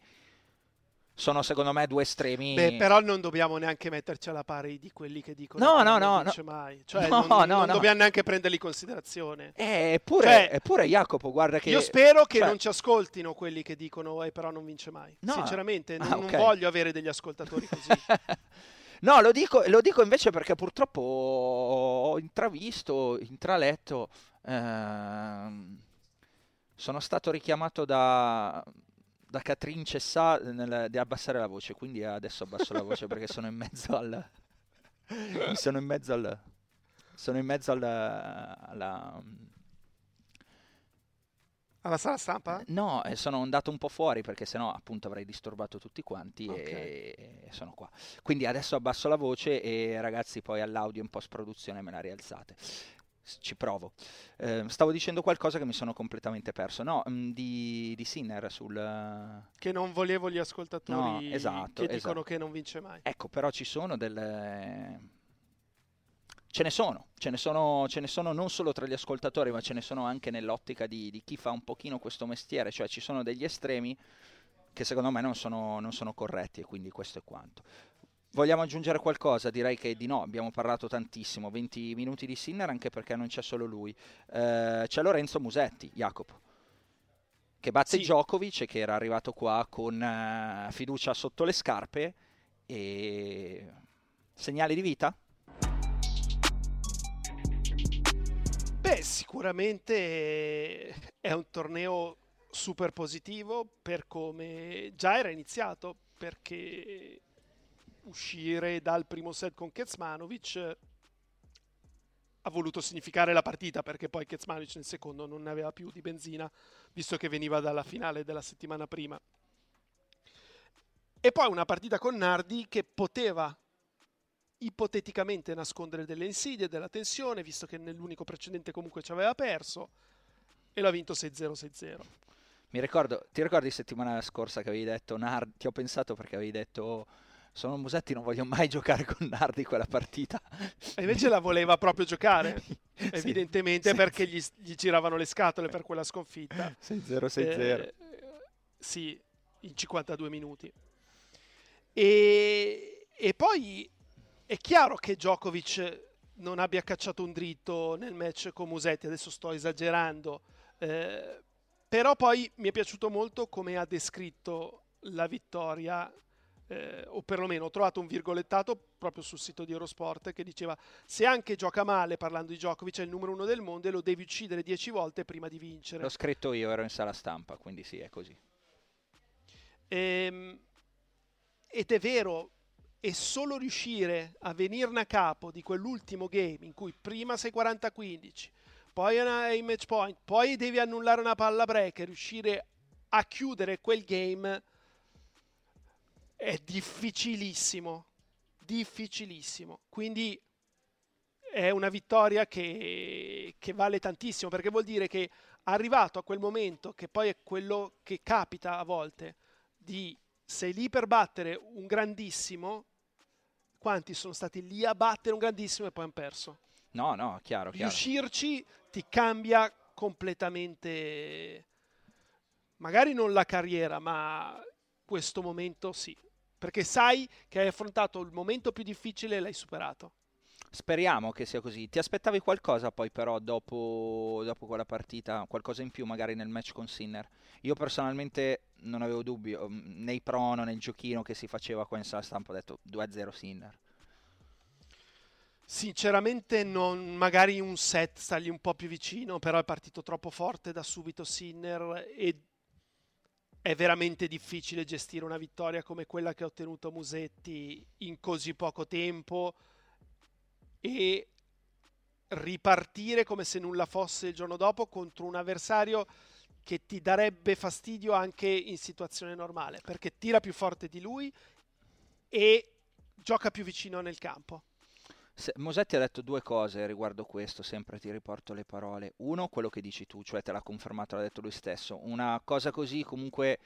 sono secondo me due estremi. Beh, però non dobbiamo neanche metterci alla pari di quelli che dicono no, che no, non no, vince no. mai, cioè no, non, no, non no. dobbiamo neanche prenderli in considerazione. Eppure, cioè, eppure Jacopo, guarda che... Io spero che cioè... non ci ascoltino quelli che dicono eh, però non vince mai, no. sinceramente non, ah, okay. non voglio avere degli ascoltatori così. No, lo dico, lo dico invece perché purtroppo ho intravisto, intraletto, ehm, sono stato richiamato da... da Catrin Cessà nel, di abbassare la voce, quindi adesso abbasso la voce perché sono in mezzo al sono in mezzo al sono in mezzo al alla alla sala stampa? No, sono andato un po' fuori perché sennò appunto avrei disturbato tutti quanti, okay. e, e sono qua, quindi adesso abbasso la voce e ragazzi poi all'audio in post produzione me la rialzate, ci provo. Eh, stavo dicendo qualcosa che mi sono completamente perso, no, di, di Sinner sul... Che non volevo gli ascoltatori no, esatto, che esatto. dicono che non vince mai. Ecco, però ci sono delle... Ce ne sono, ce ne sono, ce ne sono non solo tra gli ascoltatori, ma ce ne sono anche nell'ottica di, di chi fa un pochino questo mestiere, cioè ci sono degli estremi che secondo me non sono, non sono corretti, e quindi questo è quanto. Vogliamo aggiungere qualcosa? Direi che di no, abbiamo parlato tantissimo, venti minuti di Sinner anche perché non c'è solo lui. Eh, c'è Lorenzo Musetti, Jacopo, che batte sì. Djokovic, che era arrivato qua con eh, fiducia sotto le scarpe e segnali di vita? Beh, sicuramente è un torneo super positivo per come già era iniziato, perché... uscire dal primo set con Ketsmanovic ha voluto significare la partita, perché poi Ketsmanovic nel secondo non ne aveva più di benzina, visto che veniva dalla finale della settimana prima. E poi una partita con Nardi che poteva ipoteticamente nascondere delle insidie, della tensione, visto che nell'unico precedente comunque ci aveva perso, e l'ha vinto sei zero sei zero. Mi ricordo, ti ricordi settimana scorsa che avevi detto Nardi, ti ho pensato perché avevi detto sono Musetti, non voglio mai giocare con Nardi quella partita. E invece la voleva proprio giocare, sì, evidentemente sì, perché gli, gli giravano le scatole per quella sconfitta. sei zero sei zero. Eh, sì, in cinquantadue minuti. E, e poi è chiaro che Djokovic non abbia cacciato un dritto nel match con Musetti, adesso sto esagerando, eh, però poi mi è piaciuto molto come ha descritto la vittoria. Eh, o perlomeno ho trovato un virgolettato proprio sul sito di Eurosport che diceva: se anche gioca male, parlando di Djokovic, è il numero uno del mondo e lo devi uccidere dieci volte prima di vincere. L'ho scritto io, ero in sala stampa, quindi sì, è così. Ehm, ed è vero, e solo riuscire a venirne a capo di quell'ultimo game in cui prima sei quaranta quindici, poi è in match point, poi devi annullare una palla break e riuscire a chiudere quel game... è difficilissimo, difficilissimo, quindi è una vittoria che, che vale tantissimo, perché vuol dire che arrivato a quel momento, che poi è quello che capita a volte, di sei lì per battere un grandissimo, quanti sono stati lì a battere un grandissimo e poi hanno perso? No, no, chiaro, chiaro. Riuscirci ti cambia completamente, magari non la carriera, ma questo momento sì. perché sai che hai affrontato il momento più difficile e l'hai superato. Speriamo che sia così. Ti aspettavi qualcosa poi però dopo, dopo quella partita, qualcosa in più magari nel match con Sinner? Io personalmente non avevo dubbi, nei prono, nel giochino che si faceva qua in sala stampa ho detto due a zero Sinner. Sinceramente non, magari un set stargli un po' più vicino, però è partito troppo forte da subito Sinner e è veramente difficile gestire una vittoria come quella che ha ottenuto Musetti in così poco tempo e ripartire come se nulla fosse il giorno dopo contro un avversario che ti darebbe fastidio anche in situazione normale, perché tira più forte di lui e gioca più vicino nel campo. Se, Musetti ha detto due cose riguardo questo, sempre ti riporto le parole. Uno, quello che dici tu, cioè te l'ha confermato, l'ha detto lui stesso. Una cosa così comunque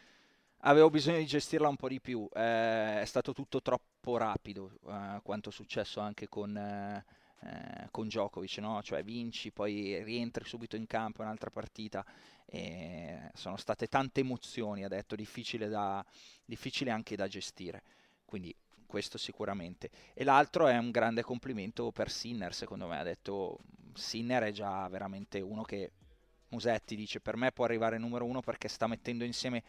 avevo bisogno di gestirla un po' di più, eh, è stato tutto troppo rapido, eh, quanto è successo anche con, eh, con Djokovic, no? Cioè vinci, poi rientri subito in campo in un'altra partita, e sono state tante emozioni, ha detto, difficile, da, difficile anche da gestire, quindi questo sicuramente. E l'altro è un grande complimento per Sinner, secondo me, ha detto Sinner è già veramente uno che... Musetti dice per me può arrivare numero uno perché sta mettendo insieme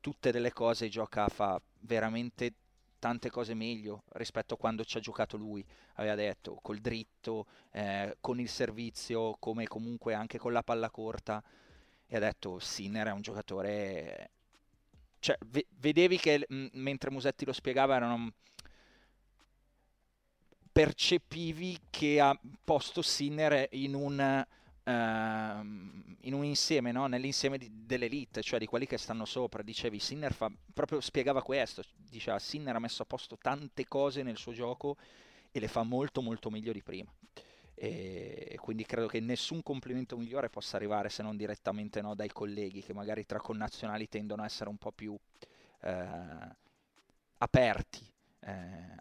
tutte delle cose, gioca, fa veramente tante cose meglio rispetto a quando ci ha giocato lui, aveva detto, col dritto, eh, con il servizio, come comunque anche con la palla corta, e ha detto Sinner è un giocatore, cioè ve vedevi che mentre Musetti lo spiegava erano... percepivi che ha posto Sinner in un... Uh, in un insieme, no? Nell'insieme dell'elite, cioè di quelli che stanno sopra, dicevi Sinner fa, proprio spiegava questo, diceva Sinner ha messo a posto tante cose nel suo gioco e le fa molto molto meglio di prima, e quindi credo che nessun complimento migliore possa arrivare se non direttamente, no, dai colleghi che magari tra connazionali tendono a essere un po' più uh, aperti uh,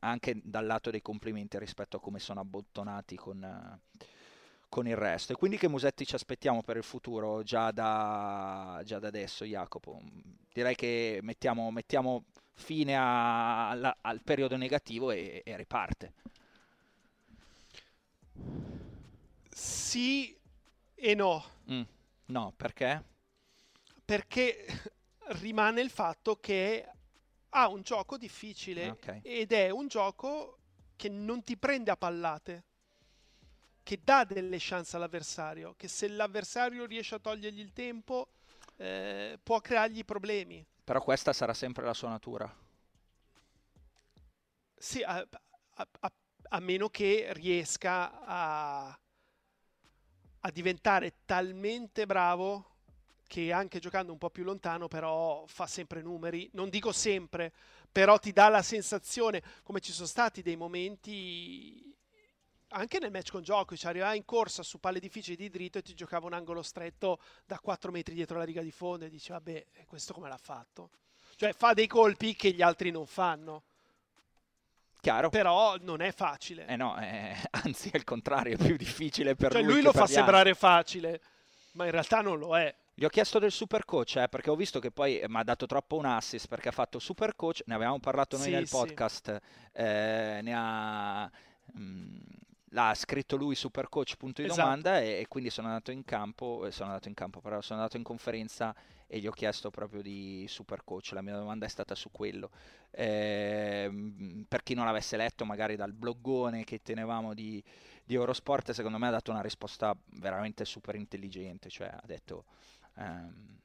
anche dal lato dei complimenti rispetto a come sono abbottonati con... Uh, con il resto. E quindi che Musetti ci aspettiamo per il futuro già da, già da adesso, Jacopo? Direi che mettiamo, mettiamo fine a, alla, al periodo negativo e, e riparte. Sì e no. Mm. No, perché? Perché rimane il fatto che ha un gioco difficile, okay, ed è un gioco che non ti prende a pallate, che dà delle chance all'avversario, che se l'avversario riesce a togliergli il tempo, eh, può creargli problemi. Però questa sarà sempre la sua natura. Sì, a, a, a, a meno che riesca a, a diventare talmente bravo che anche giocando un po' più lontano però fa sempre numeri, non dico sempre, però ti dà la sensazione, come ci sono stati dei momenti... Anche nel match con Djokovic, arrivava in corsa su palle difficili di dritto e ti giocava un angolo stretto da quattro metri dietro la riga di fondo e dici vabbè, questo come l'ha fatto? Cioè fa dei colpi che gli altri non fanno. Chiaro. Però non è facile. Eh no, eh, anzi è il contrario, è più difficile per cioè, lui. Cioè lui lo fa sembrare facile, ma in realtà non lo è. Gli ho chiesto del supercoach, eh, perché ho visto che poi mi ha dato troppo un assist, perché ha fatto supercoach, ne avevamo parlato noi, sì, nel podcast, sì. eh, ne ha... Mh, l'ha scritto lui su supercoach punto i domanda, esatto. e, e quindi sono andato in campo sono andato in campo però sono andato in conferenza e gli ho chiesto proprio di supercoach, la mia domanda è stata su quello, eh, per chi non l'avesse letto magari dal bloggone che tenevamo di, di Eurosport, secondo me ha dato una risposta veramente super intelligente, cioè ha detto ehm,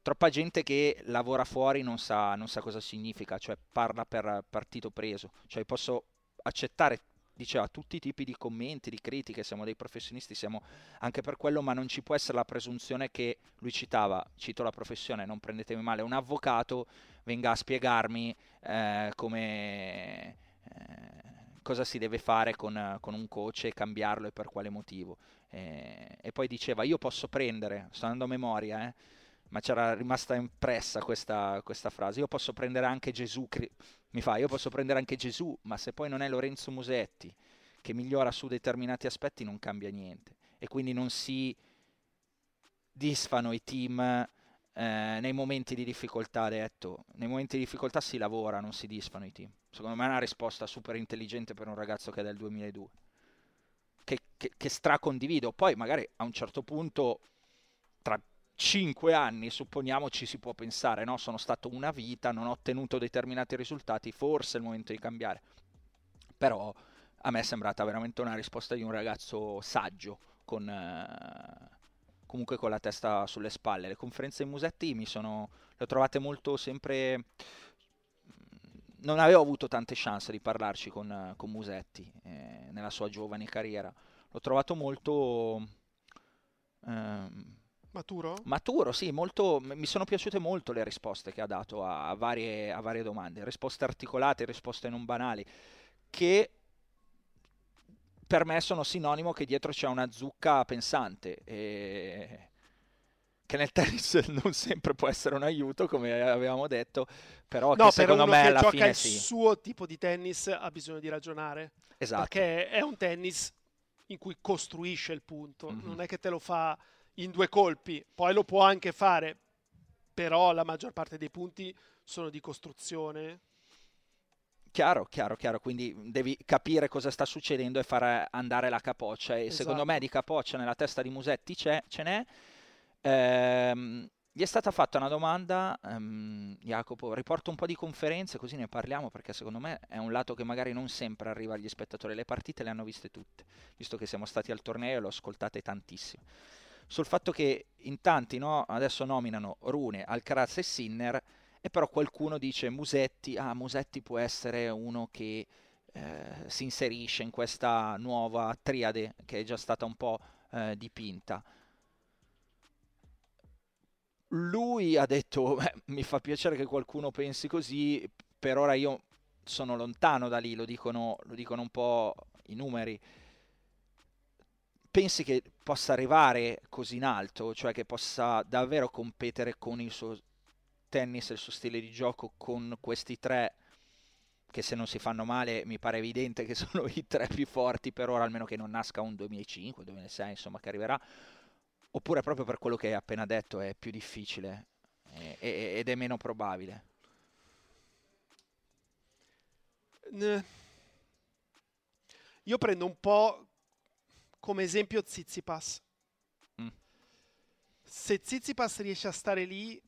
troppa gente che lavora fuori non sa, non sa cosa significa, cioè parla per partito preso, cioè posso accettare, diceva, tutti i tipi di commenti, di critiche, siamo dei professionisti, siamo anche per quello, ma non ci può essere la presunzione che, lui citava, cito la professione, non prendetemi male, un avvocato venga a spiegarmi eh, come, eh, cosa si deve fare con, con un coach e cambiarlo e per quale motivo. Eh, e poi diceva, io posso prendere, sto andando a memoria, eh, ma c'era rimasta impressa questa, questa frase, io posso prendere anche Gesù, mi fa, io posso prendere anche Gesù, ma se poi non è Lorenzo Musetti che migliora su determinati aspetti non cambia niente, e quindi non si disfano i team eh, nei momenti di difficoltà detto, nei momenti di difficoltà si lavora, non si disfano i team. Secondo me è una risposta super intelligente per un ragazzo che è del duemiladue, che, che, che stracondivido. Poi magari a un certo punto, tra cinque anni, supponiamo, ci si può pensare, no? Sono stato una vita, non ho ottenuto determinati risultati, forse è il momento di cambiare. Però a me è sembrata veramente una risposta di un ragazzo saggio, con, eh, comunque con la testa sulle spalle. Le conferenze di Musetti mi sono, le ho trovate molto sempre... Non avevo avuto tante chance di parlarci con, con Musetti eh, nella sua giovane carriera. L'ho trovato molto... Ehm, maturo? Maturo, sì, molto, mi sono piaciute molto le risposte che ha dato a, a, varie, a varie domande. Risposte articolate, risposte non banali, che per me sono sinonimo che dietro c'è una zucca pensante, e che nel tennis non sempre può essere un aiuto, come avevamo detto, però no, che secondo me alla fine sì. No, per uno che gioca il suo tipo di tennis ha bisogno di ragionare. Esatto. Perché è un tennis in cui costruisce il punto, mm-hmm. non è che te lo fa in due colpi, poi lo può anche fare, però la maggior parte dei punti sono di costruzione. Chiaro, chiaro, chiaro, quindi devi capire cosa sta succedendo e far andare la capoccia, e esatto. secondo me di capoccia nella testa di Musetti c'è, ce n'è. Ehm, gli è stata fatta una domanda, ehm, Jacopo, riporto un po' di conferenze così ne parliamo, perché secondo me è un lato che magari non sempre arriva agli spettatori. Le partite le hanno viste tutte, visto che siamo stati al torneo e l'ho ascoltate tantissime, sul fatto che in tanti, no, adesso nominano Rune, Alcaraz e Sinner, e però qualcuno dice Musetti, ah Musetti può essere uno che eh, si inserisce in questa nuova triade che è già stata un po' eh, dipinta. Lui ha detto, beh, mi fa piacere che qualcuno pensi così, per ora io sono lontano da lì, lo dicono, lo dicono un po' i numeri. Pensi che possa arrivare così in alto, cioè che possa davvero competere con il suo tennis e il suo stile di gioco con questi tre, che se non si fanno male mi pare evidente che sono i tre più forti per ora, almeno che non nasca un duemilacinque duemilasei, insomma, che arriverà? Oppure proprio per quello che hai appena detto è più difficile eh, ed è meno probabile? Io prendo un po' come esempio Tsitsipas. mm. Se Tsitsipas riesce a stare lì,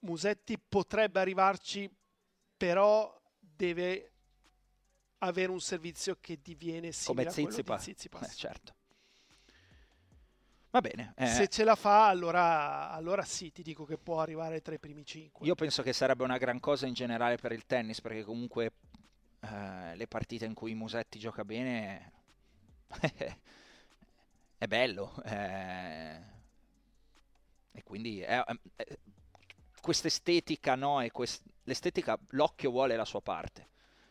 Musetti potrebbe arrivarci, però deve avere un servizio che diviene simile come a quello di Tsitsipas. Eh, certo. Va bene. Eh. Se ce la fa, allora, allora sì, ti dico che può arrivare tra i primi cinque. Io penso che sarebbe una gran cosa in generale per il tennis, perché comunque eh, le partite in cui Musetti gioca bene è bello. Eh, e quindi... È, è, è, questa estetica, no? E quest- l'estetica, l'occhio vuole la sua parte,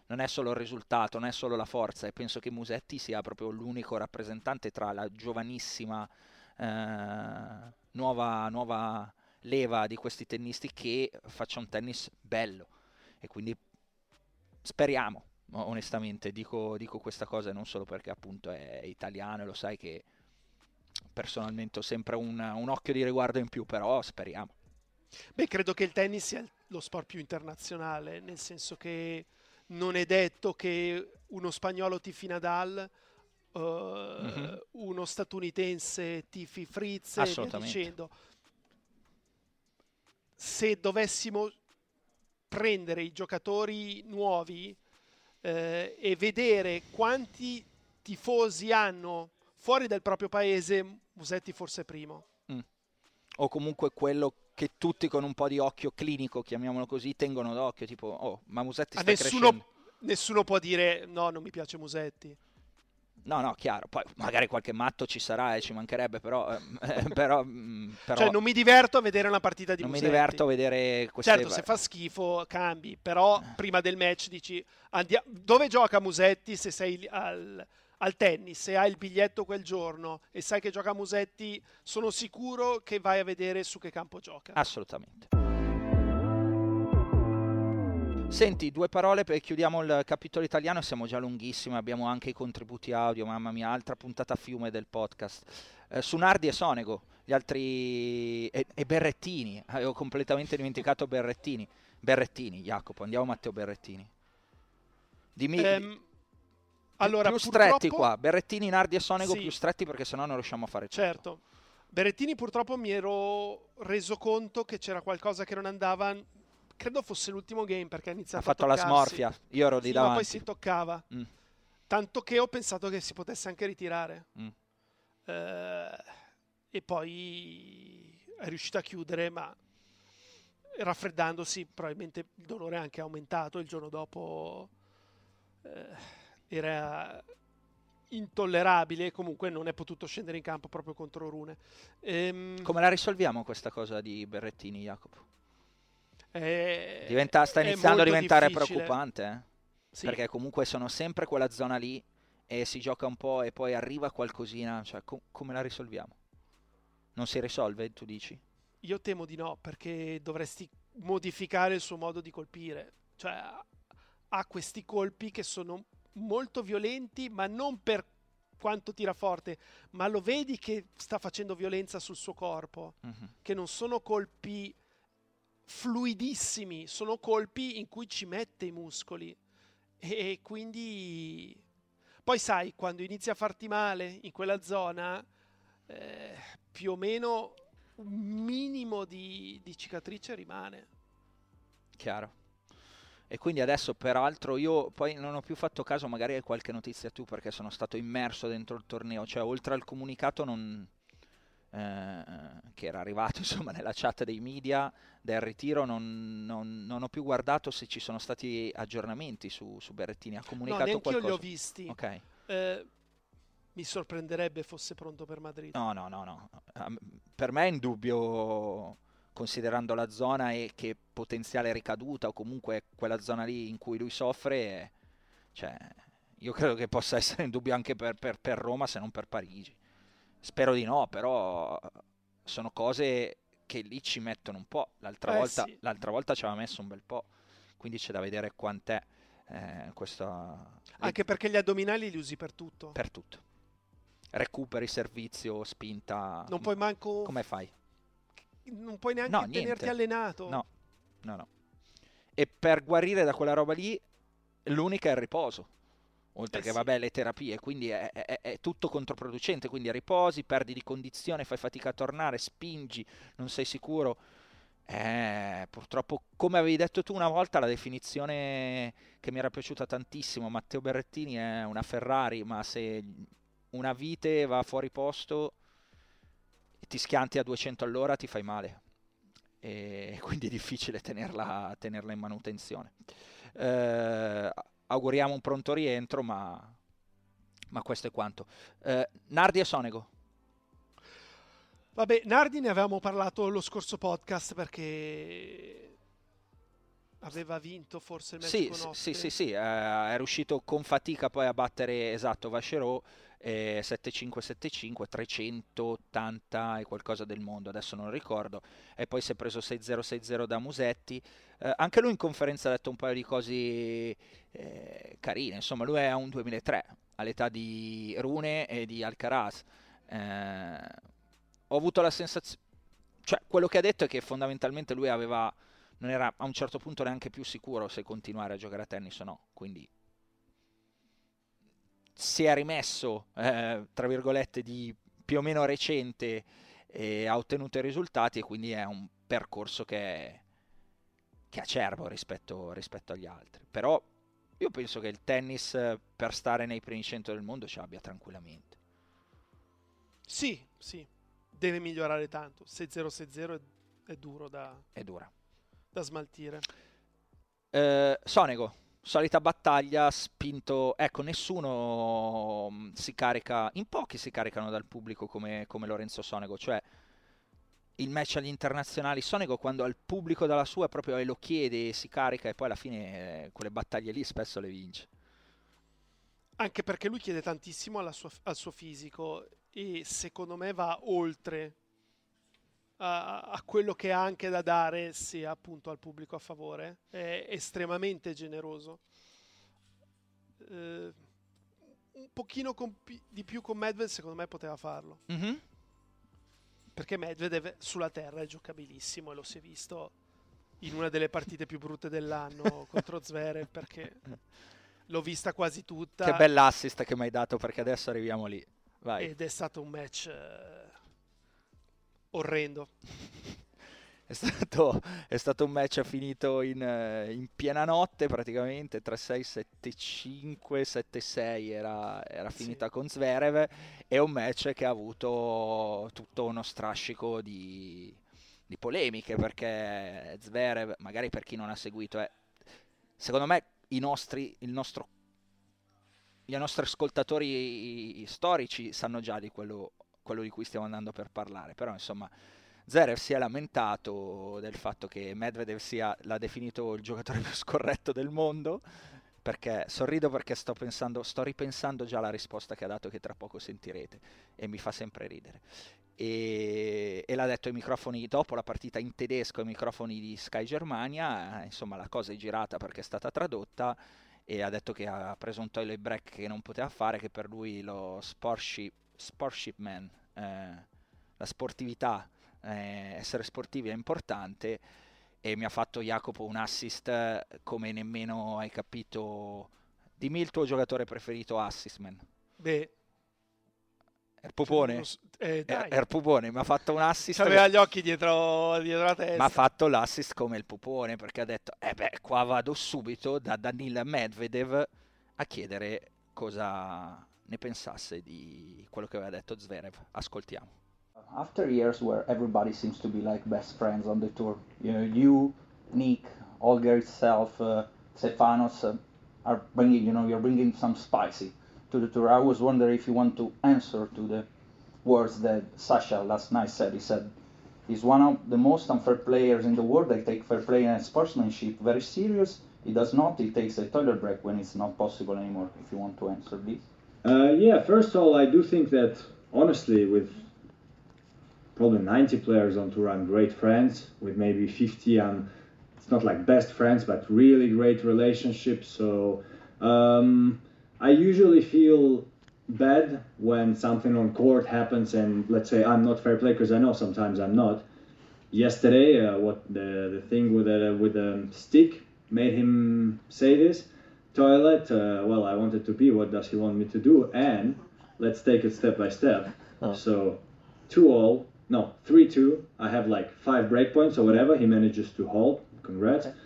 non è solo il risultato, non è solo la forza, e penso che Musetti sia proprio l'unico rappresentante tra la giovanissima eh, nuova, nuova leva di questi tennisti che faccia un tennis bello, e quindi speriamo, onestamente, dico, dico questa cosa non solo perché appunto è italiano e lo sai che personalmente ho sempre un, un occhio di riguardo in più, però speriamo. Beh, credo che il tennis sia lo sport più internazionale, nel senso che non è detto che uno spagnolo tifi Nadal, uh, mm-hmm. uno statunitense tifi Fritz, e via dicendo. Se dovessimo prendere i giocatori nuovi eh, e vedere quanti tifosi hanno fuori del proprio paese, Musetti forse è primo. Mm. O comunque quello che tutti con un po' di occhio clinico, chiamiamolo così, tengono d'occhio, tipo, oh, ma Musetti sta nessuno, crescendo. Nessuno può dire, no, non mi piace Musetti. No, no, chiaro, poi magari qualche matto ci sarà e eh, ci mancherebbe, però, eh, però, mh, però... Cioè, non mi diverto a vedere una partita di non Musetti. Non mi diverto a vedere queste... Certo, se fa schifo cambi, però prima del match dici, andia... dove gioca Musetti se sei al... al tennis, se hai il biglietto quel giorno e sai che gioca Musetti, sono sicuro che vai a vedere su che campo gioca. Assolutamente. Senti, due parole perché chiudiamo il capitolo italiano, siamo già lunghissimi, abbiamo anche i contributi audio, mamma mia, altra puntata fiume del podcast. Eh, su Nardi e Sonego, gli altri... e, e Berrettini, avevo completamente dimenticato Berrettini. Berrettini, Jacopo, andiamo Matteo Berrettini. Dimmi... Um... Allora, più stretti qua, Berrettini, Nardi e Sonego sì. Più stretti perché sennò non riusciamo a fare tutto. Certo, Berrettini purtroppo mi ero reso conto che c'era qualcosa che non andava, credo fosse l'ultimo game perché ha iniziato ha a fatto toccarsi. La smorfia, io ero di sì, davanti. Ma poi si toccava, mm. tanto che ho pensato che si potesse anche ritirare mm. eh, e poi è riuscito a chiudere ma raffreddandosi probabilmente il dolore è anche aumentato il giorno dopo... Eh, era intollerabile, comunque non è potuto scendere in campo proprio contro Rune. Ehm... Come la risolviamo questa cosa di Berrettini, Jacopo? È... Diventa, sta iniziando a diventare difficile. Preoccupante, eh? Sì. Perché comunque sono sempre quella zona lì e si gioca un po' e poi arriva qualcosina, cioè com- come la risolviamo? Non si risolve, tu dici? Io temo di no, perché dovresti modificare il suo modo di colpire, cioè ha questi colpi che sono... molto violenti, ma non per quanto tira forte, ma lo vedi che sta facendo violenza sul suo corpo, uh-huh. che non sono colpi fluidissimi, sono colpi in cui ci mette i muscoli e quindi poi sai, quando inizi a farti male in quella zona eh, più o meno un minimo di, di cicatrice rimane. Chiaro. E quindi adesso peraltro io poi non ho più fatto caso, magari hai qualche notizia tu perché sono stato immerso dentro il torneo, cioè oltre al comunicato non, eh, che era arrivato insomma nella chat dei media del ritiro non, non, non ho più guardato se ci sono stati aggiornamenti su, su Berrettini, ha comunicato no, qualcosa? No, neanche io li ho visti, okay. eh, mi sorprenderebbe fosse pronto per Madrid. No, no, no, no. Per me è in dubbio... considerando la zona e che potenziale ricaduta o comunque quella zona lì in cui lui soffre, cioè, io credo che possa essere in dubbio anche per, per, per Roma se non per Parigi. Spero di no, però sono cose che lì ci mettono un po'. L'altra, eh volta, sì. l'altra volta ci aveva messo un bel po', quindi c'è da vedere quant'è eh, questa... Anche perché gli addominali li usi per tutto. Per tutto. Recuperi, servizio, spinta... Non puoi manco... Come fai? Non puoi neanche no, tenerti niente. Allenato. No, no, no. E per guarire da quella roba lì, l'unica è il riposo. Oltre eh che, sì. vabbè, le terapie. Quindi è, è, è tutto controproducente. Quindi riposi, perdi di condizione, fai fatica a tornare, spingi, non sei sicuro. Eh, purtroppo, come avevi detto tu una volta, la definizione che mi era piaciuta tantissimo, Matteo Berrettini è una Ferrari, ma se una vite va fuori posto... ti schianti a duecento all'ora ti fai male e quindi è difficile tenerla, tenerla in manutenzione. Eh, auguriamo un pronto rientro ma, ma questo è quanto. Eh, Nardi e Sonego. Vabbè, Nardi ne avevamo parlato lo scorso podcast perché aveva vinto forse il match sì, con sì, sì, sì, eh, è riuscito con fatica poi a battere esatto Vacherò Eh, sette cinque sette cinque, trecentottanta e qualcosa del mondo, adesso non ricordo, e poi si è preso sei zero sei zero da Musetti. Eh, anche lui in conferenza ha detto un paio di cose eh, carine, insomma lui è un duemilatré all'età di Rune e di Alcaraz. Eh, ho avuto la sensazione, cioè quello che ha detto è che fondamentalmente lui aveva non era a un certo punto neanche più sicuro se continuare a giocare a tennis o no, quindi si è rimesso, eh, tra virgolette, di più o meno recente e ha ottenuto i risultati e quindi è un percorso che è, che è acerbo rispetto, rispetto agli altri. Però io penso che il tennis per stare nei primi cento del mondo ce l'abbia tranquillamente. Sì, sì, deve migliorare tanto. sei zero sei zero è, è duro da, è dura. da smaltire. Eh, Sonego. Solita battaglia, spinto... Ecco, nessuno si carica... In pochi si caricano dal pubblico come, come Lorenzo Sonego. Cioè, il match agli internazionali... Sonego, quando ha il pubblico dalla sua, proprio e lo chiede, si carica e poi alla fine eh, quelle battaglie lì spesso le vince. Anche perché lui chiede tantissimo alla sua, al suo fisico e secondo me va oltre a, a quello che ha anche da dare sia appunto al pubblico a favore, è estremamente generoso. Eh, un pochino di più con Medvedev secondo me poteva farlo, mm-hmm. perché Medvedev sulla terra è giocabilissimo e lo si è visto in una delle partite più brutte dell'anno contro Zverev, perché l'ho vista quasi tutta. Che bell'assist che mi hai dato, perché adesso arriviamo lì. Vai. Ed è stato un match eh, orrendo. È stato, è stato un match finito in, in piena notte praticamente, tre sei, sette cinque, sette sei era, era finita sì. con Zverev, e un match che ha avuto tutto uno strascico di, di polemiche, perché Zverev, magari per chi non ha seguito, è, secondo me i nostri, il nostro, gli nostri ascoltatori storici sanno già di quello, quello di cui stiamo andando per parlare, però insomma... Zverev si è lamentato del fatto che Medvedev sia, l'ha definito il giocatore più scorretto del mondo, perché sorrido perché sto pensando, sto ripensando già alla risposta che ha dato, che tra poco sentirete, e mi fa sempre ridere. E, e l'ha detto ai microfoni dopo la partita in tedesco, ai microfoni di Sky Germania, insomma la cosa è girata perché è stata tradotta, e ha detto che ha preso un toilet break che non poteva fare, che per lui lo sportship, sportship man, eh, la sportività, Eh, essere sportivi è importante, e mi ha fatto Jacopo un assist come nemmeno hai capito. Dimmi il tuo giocatore preferito assistman. Beh, Erpupone, eh, Erpupone mi ha fatto un assist, aveva gli occhi dietro, dietro la testa, mi ha fatto l'assist come il Pupone, perché ha detto eh beh qua vado subito da Daniil Medvedev a chiedere cosa ne pensasse di quello che aveva detto Zverev. Ascoltiamo. After years where everybody seems to be like best friends on the tour, you know, you, Nick, Holger itself, uh, Stefanos uh, are bringing, you know, you're bringing some spicy to the tour. I was wondering if you want to answer to the words that Sasha last night said. He said he's one of the most unfair players in the world. They take fair play and sportsmanship very serious. He does not. He takes a toilet break when it's not possible anymore. If you want to answer this. Uh, yeah. First of all, I do think that honestly with probably ninety players on tour, I'm great friends. With maybe fifty, I'm, it's not like best friends, but really great relationships. So um, I usually feel bad when something on court happens and let's say I'm not fair play, because I know sometimes I'm not. Yesterday, uh, what the, the thing with the, with the stick made him say this. Toilet, uh, well, I wanted to pee, what does he want me to do? And let's take it step by step. Oh. So two all. No, three two, I have like five breakpoints or whatever, he manages to hold, congrats. Okay.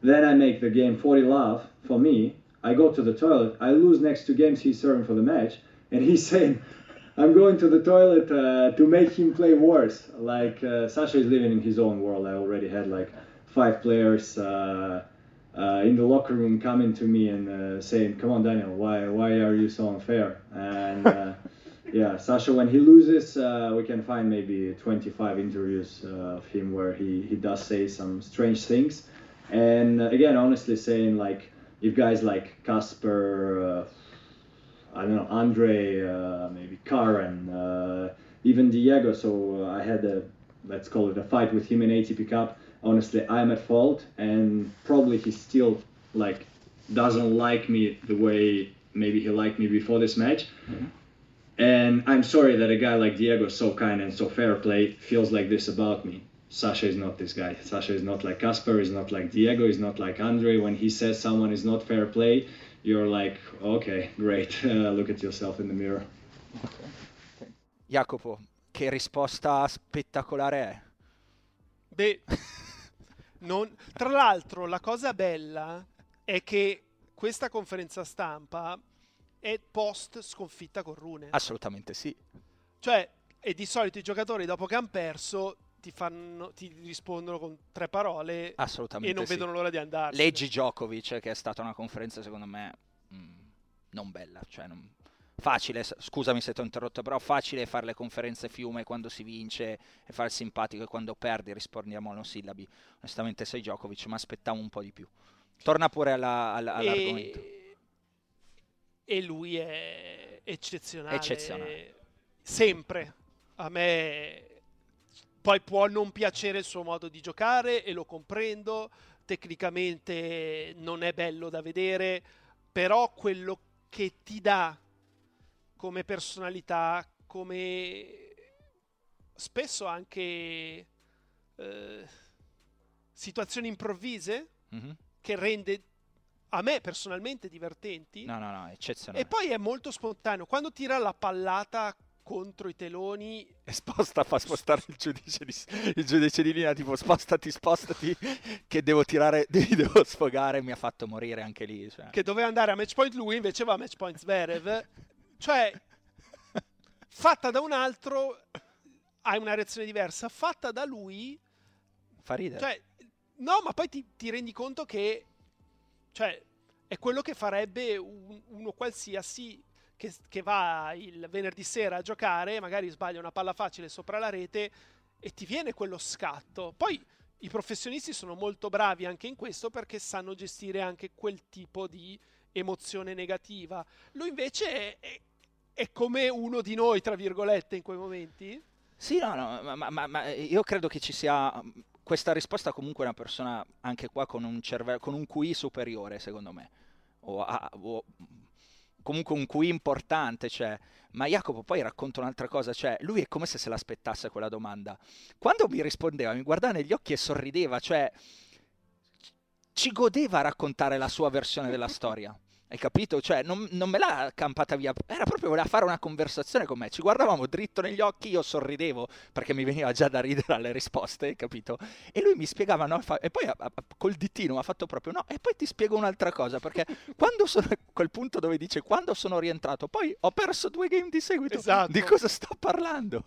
Then I make the game forty love for me, I go to the toilet, I lose next two games he's serving for the match, and he's saying, I'm going to the toilet uh, to make him play worse. Like, uh, Sasha is living in his own world. I already had like five players uh, uh, in the locker room coming to me and uh, saying, come on Daniel, why, why are you so unfair? And. Uh, Yeah, Sasha, when he loses, uh, we can find maybe twenty-five interviews uh, of him where he, he does say some strange things. And uh, again, honestly saying, like, if guys like Casper, uh, I don't know, Andrei, uh, maybe Karen, uh, even Diego, so I had a, let's call it a fight with him in A T P Cup. Honestly, I'm at fault, and probably he still, like, doesn't like me the way maybe he liked me before this match. Mm-hmm. And I'm sorry that a guy like Diego, so kind and so fair play, feels like this about me. Sasha is not this guy. Sasha is not like Casper, is not like Diego, is not like Andrei. When he says someone is not fair play, you're like, okay, great, uh, look at yourself in the mirror. Okay. Okay. Jacopo, che risposta spettacolare è? Beh, non... tra l'altro la cosa bella è che questa conferenza stampa è post sconfitta con Rune. Assolutamente sì. Cioè, e di solito i giocatori dopo che hanno perso ti fanno, ti rispondono con tre parole. Assolutamente. E non sì. vedono l'ora di andare. Leggi Djokovic, che è stata una conferenza secondo me mh, non bella, cioè non... facile, scusami se ti ho interrotto, però facile fare le conferenze fiume quando si vince e fare il simpatico, e quando perdi rispondiamo monosillabi. Onestamente sei Djokovic, ma aspettavo un po' di più. Torna pure alla, alla, all'argomento. E... E lui è eccezionale. eccezionale. Sempre. A me Poi può non piacere il suo modo di giocare e lo comprendo, tecnicamente non è bello da vedere, però quello che ti dà come personalità, come spesso anche eh, situazioni improvvise, mm-hmm. che rende a me personalmente divertenti. No, no, no, eccezionale. E poi è molto spontaneo, quando tira la pallata contro i teloni e sposta, fa spostare il giudice di, il giudice di linea, tipo spostati, spostati che devo tirare, devo sfogare, mi ha fatto morire anche lì, cioè. Che doveva andare a match point lui, invece va a match point Zverev, cioè fatta da un altro hai una reazione diversa, fatta da lui fa ridere, cioè, no, ma poi ti, ti rendi conto che, cioè, è quello che farebbe un, uno qualsiasi Che, che va il venerdì sera a giocare, magari sbaglia una palla facile sopra la rete e ti viene quello scatto. Poi i professionisti sono molto bravi anche in questo, perché sanno gestire anche quel tipo di emozione negativa. Lui invece è, è, è come uno di noi, tra virgolette, in quei momenti. Sì, no, no, ma, ma, ma io credo che ci sia questa risposta, comunque una persona anche qua con un cervello, con un Q I superiore, secondo me. O... a, o... comunque un Q I importante, cioè. Ma Jacopo poi racconta un'altra cosa, cioè lui è come se se l'aspettasse quella domanda. Quando mi rispondeva mi guardava negli occhi e sorrideva, cioè ci godeva a raccontare la sua versione della storia, hai capito? Cioè non, non me l'ha campata via, era proprio, voleva fare una conversazione con me, ci guardavamo dritto negli occhi, io sorridevo perché mi veniva già da ridere alle risposte, hai capito? E lui mi spiegava, no, fa... e poi a, a, col dittino mi ha fatto proprio, no, e poi ti spiego un'altra cosa, perché quando sono a quel punto dove dice quando sono rientrato, poi ho perso due game di seguito, esatto. Di cosa sto parlando?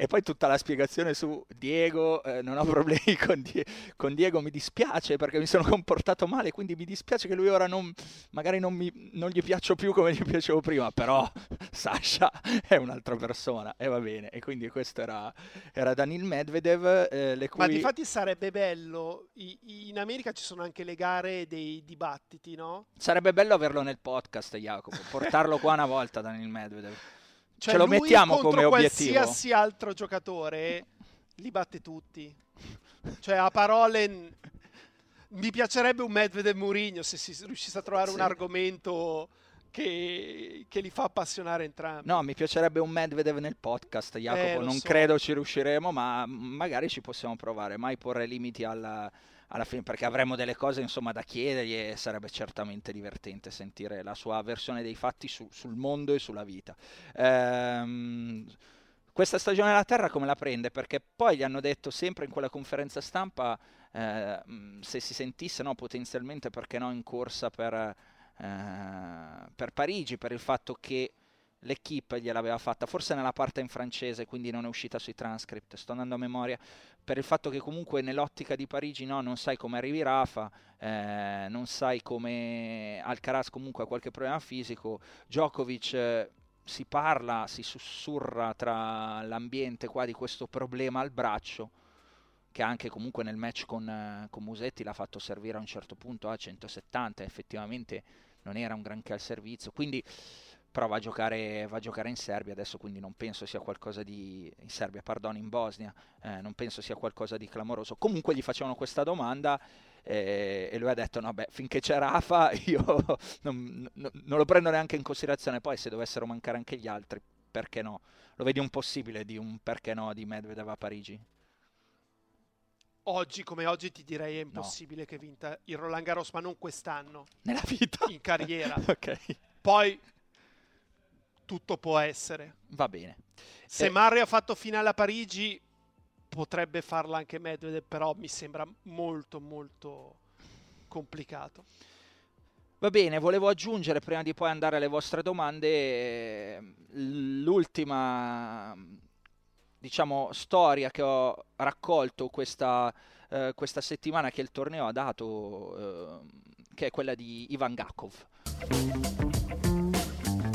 E poi tutta la spiegazione su Diego, eh, non ho problemi con, Die- con Diego, mi dispiace perché mi sono comportato male, quindi mi dispiace che lui ora non... magari non, mi, non gli piaccio più come gli piacevo prima, però Sasha è un'altra persona e va bene. E quindi questo era, era Daniil Medvedev, eh, le cui... Ma difatti sarebbe bello, I, in America ci sono anche le gare dei dibattiti, no? Sarebbe bello averlo nel podcast, Jacopo, portarlo qua una volta Daniil Medvedev, cioè ce lo mettiamo come obiettivo. Qualsiasi altro giocatore li batte tutti, cioè a parole... N- Mi piacerebbe un Medvedev Mourinho, se si riuscisse a trovare, sì, un argomento che, che li fa appassionare entrambi. No, mi piacerebbe un Medvedev nel podcast, Jacopo. Eh, non so. Credo ci riusciremo, ma magari ci possiamo provare. Mai porre limiti alla, alla fine, perché avremmo delle cose, insomma, da chiedergli, e sarebbe certamente divertente sentire la sua versione dei fatti su, sul mondo e sulla vita. Ehm, questa stagione alla Terra come la prende? Perché poi gli hanno detto sempre in quella conferenza stampa... Eh, se si sentisse, no, potenzialmente, perché no, in corsa per, eh, per Parigi, per il fatto che l'equipe gliel'aveva fatta forse nella parte in francese, quindi non è uscita sui transcript, sto andando a memoria, per il fatto che comunque nell'ottica di Parigi, no, non sai come arrivi Rafa, eh, non sai come Alcaraz comunque ha qualche problema fisico, Djokovic, eh, si parla, si sussurra tra l'ambiente qua di questo problema al braccio, che anche comunque nel match con, con Musetti l'ha fatto servire a un certo punto a centosettanta, effettivamente non era un granché al servizio, quindi però va a giocare, va a giocare in Serbia adesso, quindi non penso sia qualcosa di... in Serbia, perdono, in Bosnia, eh, non penso sia qualcosa di clamoroso. Comunque gli facevano questa domanda, eh, e lui ha detto no, beh, finché c'è Rafa io non, non, non lo prendo neanche in considerazione, poi se dovessero mancare anche gli altri, perché no? Lo vedi un possibile di un perché no di Medvedev a Parigi? Oggi come oggi ti direi è impossibile, no, che vinta il Roland Garros, ma non quest'anno. Nella vita? In carriera. Ok. Poi tutto può essere. Va bene. Se eh. Murray ha fatto finale a Parigi, potrebbe farla anche Medvedev, però mi sembra molto molto complicato. Va bene, volevo aggiungere, prima di poi andare alle vostre domande, l'ultima... diciamo storia che ho raccolto questa, eh, questa settimana che il torneo ha dato, eh, che è quella di Ivan Gakhov.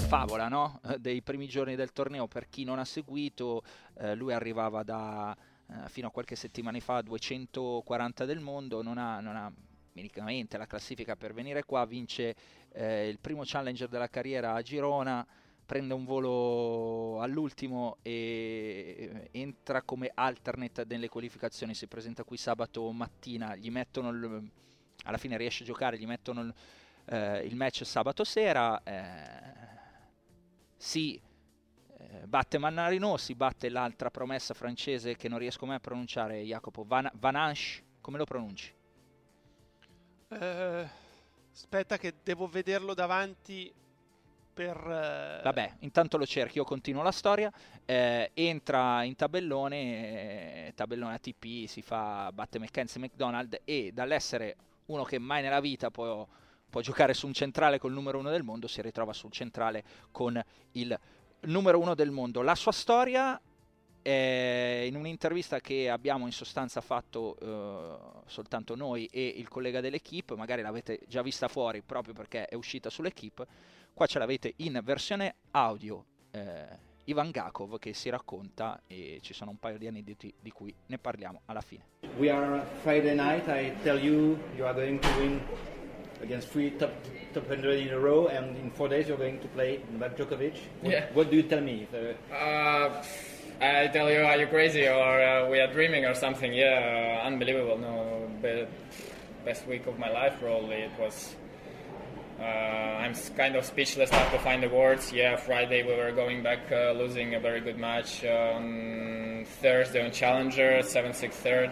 Favola, no? Dei primi giorni del torneo, per chi non ha seguito, eh, lui arrivava da, eh, fino a qualche settimana fa, duecentoquaranta del mondo, non ha, non ha minicamente la classifica per venire qua, vince, eh, il primo challenger della carriera a Girona, prende un volo all'ultimo e entra come alternate nelle qualificazioni, si presenta qui sabato mattina, gli mettono il, alla fine riesce a giocare, gli mettono il, eh, il match sabato sera, eh, si eh, batte Mannarino, si batte l'altra promessa francese che non riesco mai a pronunciare, Jacopo, Van, Vananche, come lo pronunci? Eh, aspetta che devo vederlo davanti. Per, uh... Vabbè, intanto lo cerchi, io continuo la storia, eh, entra in tabellone, eh, tabellone A T P, si fa, batte McKenzie McDonald e dall'essere uno che mai nella vita può, può giocare su un centrale col numero uno del mondo si ritrova sul centrale con il numero uno del mondo. La sua storia, eh, in un'intervista che abbiamo in sostanza fatto eh, soltanto noi e il collega dell'Equipe, magari l'avete già vista fuori proprio perché è uscita sull'Equipe, qua ce l'avete in versione audio, eh, Ivan Gakhov che si racconta e ci sono un paio di aneddoti di cui ne parliamo alla fine. We are Friday night, I tell you you are going to win against three top top one hundred in a row and in four days you're going to play Novak Djokovic. What, yeah. What do you tell me? Uh, I tell you are you crazy or uh, we are dreaming or something. Yeah, uh, unbelievable. No, be best week of my life probably. It was Uh, I'm kind of speechless, hard to find the words. Yeah, Friday we were going back uh, losing a very good match uh, on Thursday on Challenger, seven six third.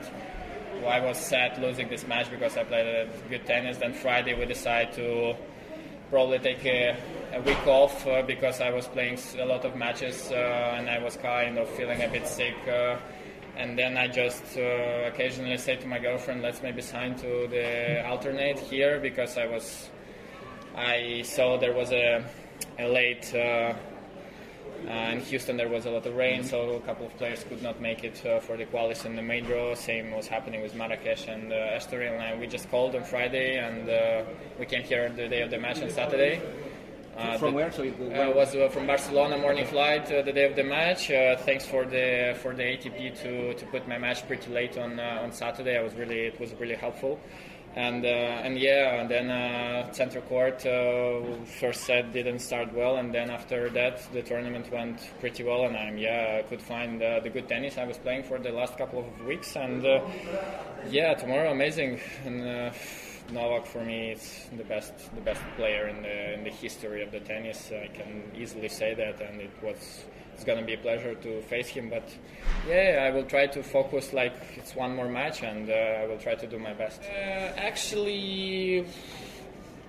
Well, I was sad losing this match because I played a good tennis. Then Friday we decided to probably take a, a week off uh, because I was playing a lot of matches uh, and I was kind of feeling a bit sick. Uh, And then I just uh, occasionally say to my girlfriend, let's maybe sign to the alternate here because I was... I saw there was a, a late, uh, uh, in Houston there was a lot of rain, so a couple of players could not make it uh, for the qualis in the main draw. Same was happening with Marrakesh and uh, Estoril, and we just called on Friday, and uh, we came here the day of the match on Saturday. Uh, from the, where? So I uh, was uh, from Barcelona, morning flight, uh, the day of the match. Uh, thanks for the for the A T P to, to put my match pretty late on uh, on Saturday. I was really it was really helpful. And uh, and yeah, and then uh, center court uh, first set didn't start well, and then after that the tournament went pretty well, and I yeah I could find uh, the good tennis I was playing for the last couple of weeks, and uh, yeah tomorrow amazing, and uh, Novak for me is the best the best player in the in the history of the tennis. I can easily say that, and it was. It's gonna be a pleasure to face him, but yeah, I will try to focus like it's one more match, and uh, I will try to do my best. Uh, actually,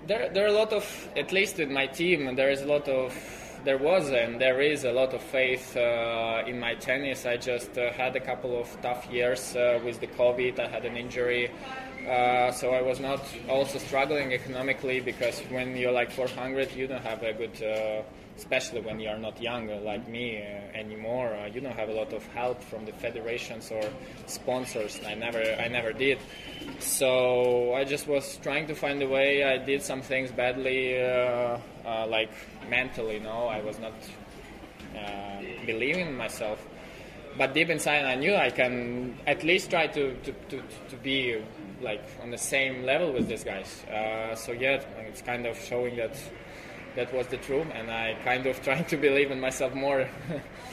there there are a lot of, at least with my team, there is a lot of, there was and there is a lot of faith uh, in my tennis. I just uh, had a couple of tough years uh, with the COVID. I had an injury. Uh, so I was not also struggling economically because when you're like four hundred, you don't have a good, uh, especially when you are not young like me uh, anymore. Uh, you don't have a lot of help from the federations or sponsors. I never, I never did. So I just was trying to find a way. I did some things badly, uh, uh, like mentally. No, I was not uh, believing in myself. But deep inside, I knew I can at least try to to to, to be. Like on the same level with these guys, uh, so yeah, it's kind of showing that that was the truth, and I kind of trying to believe in myself more.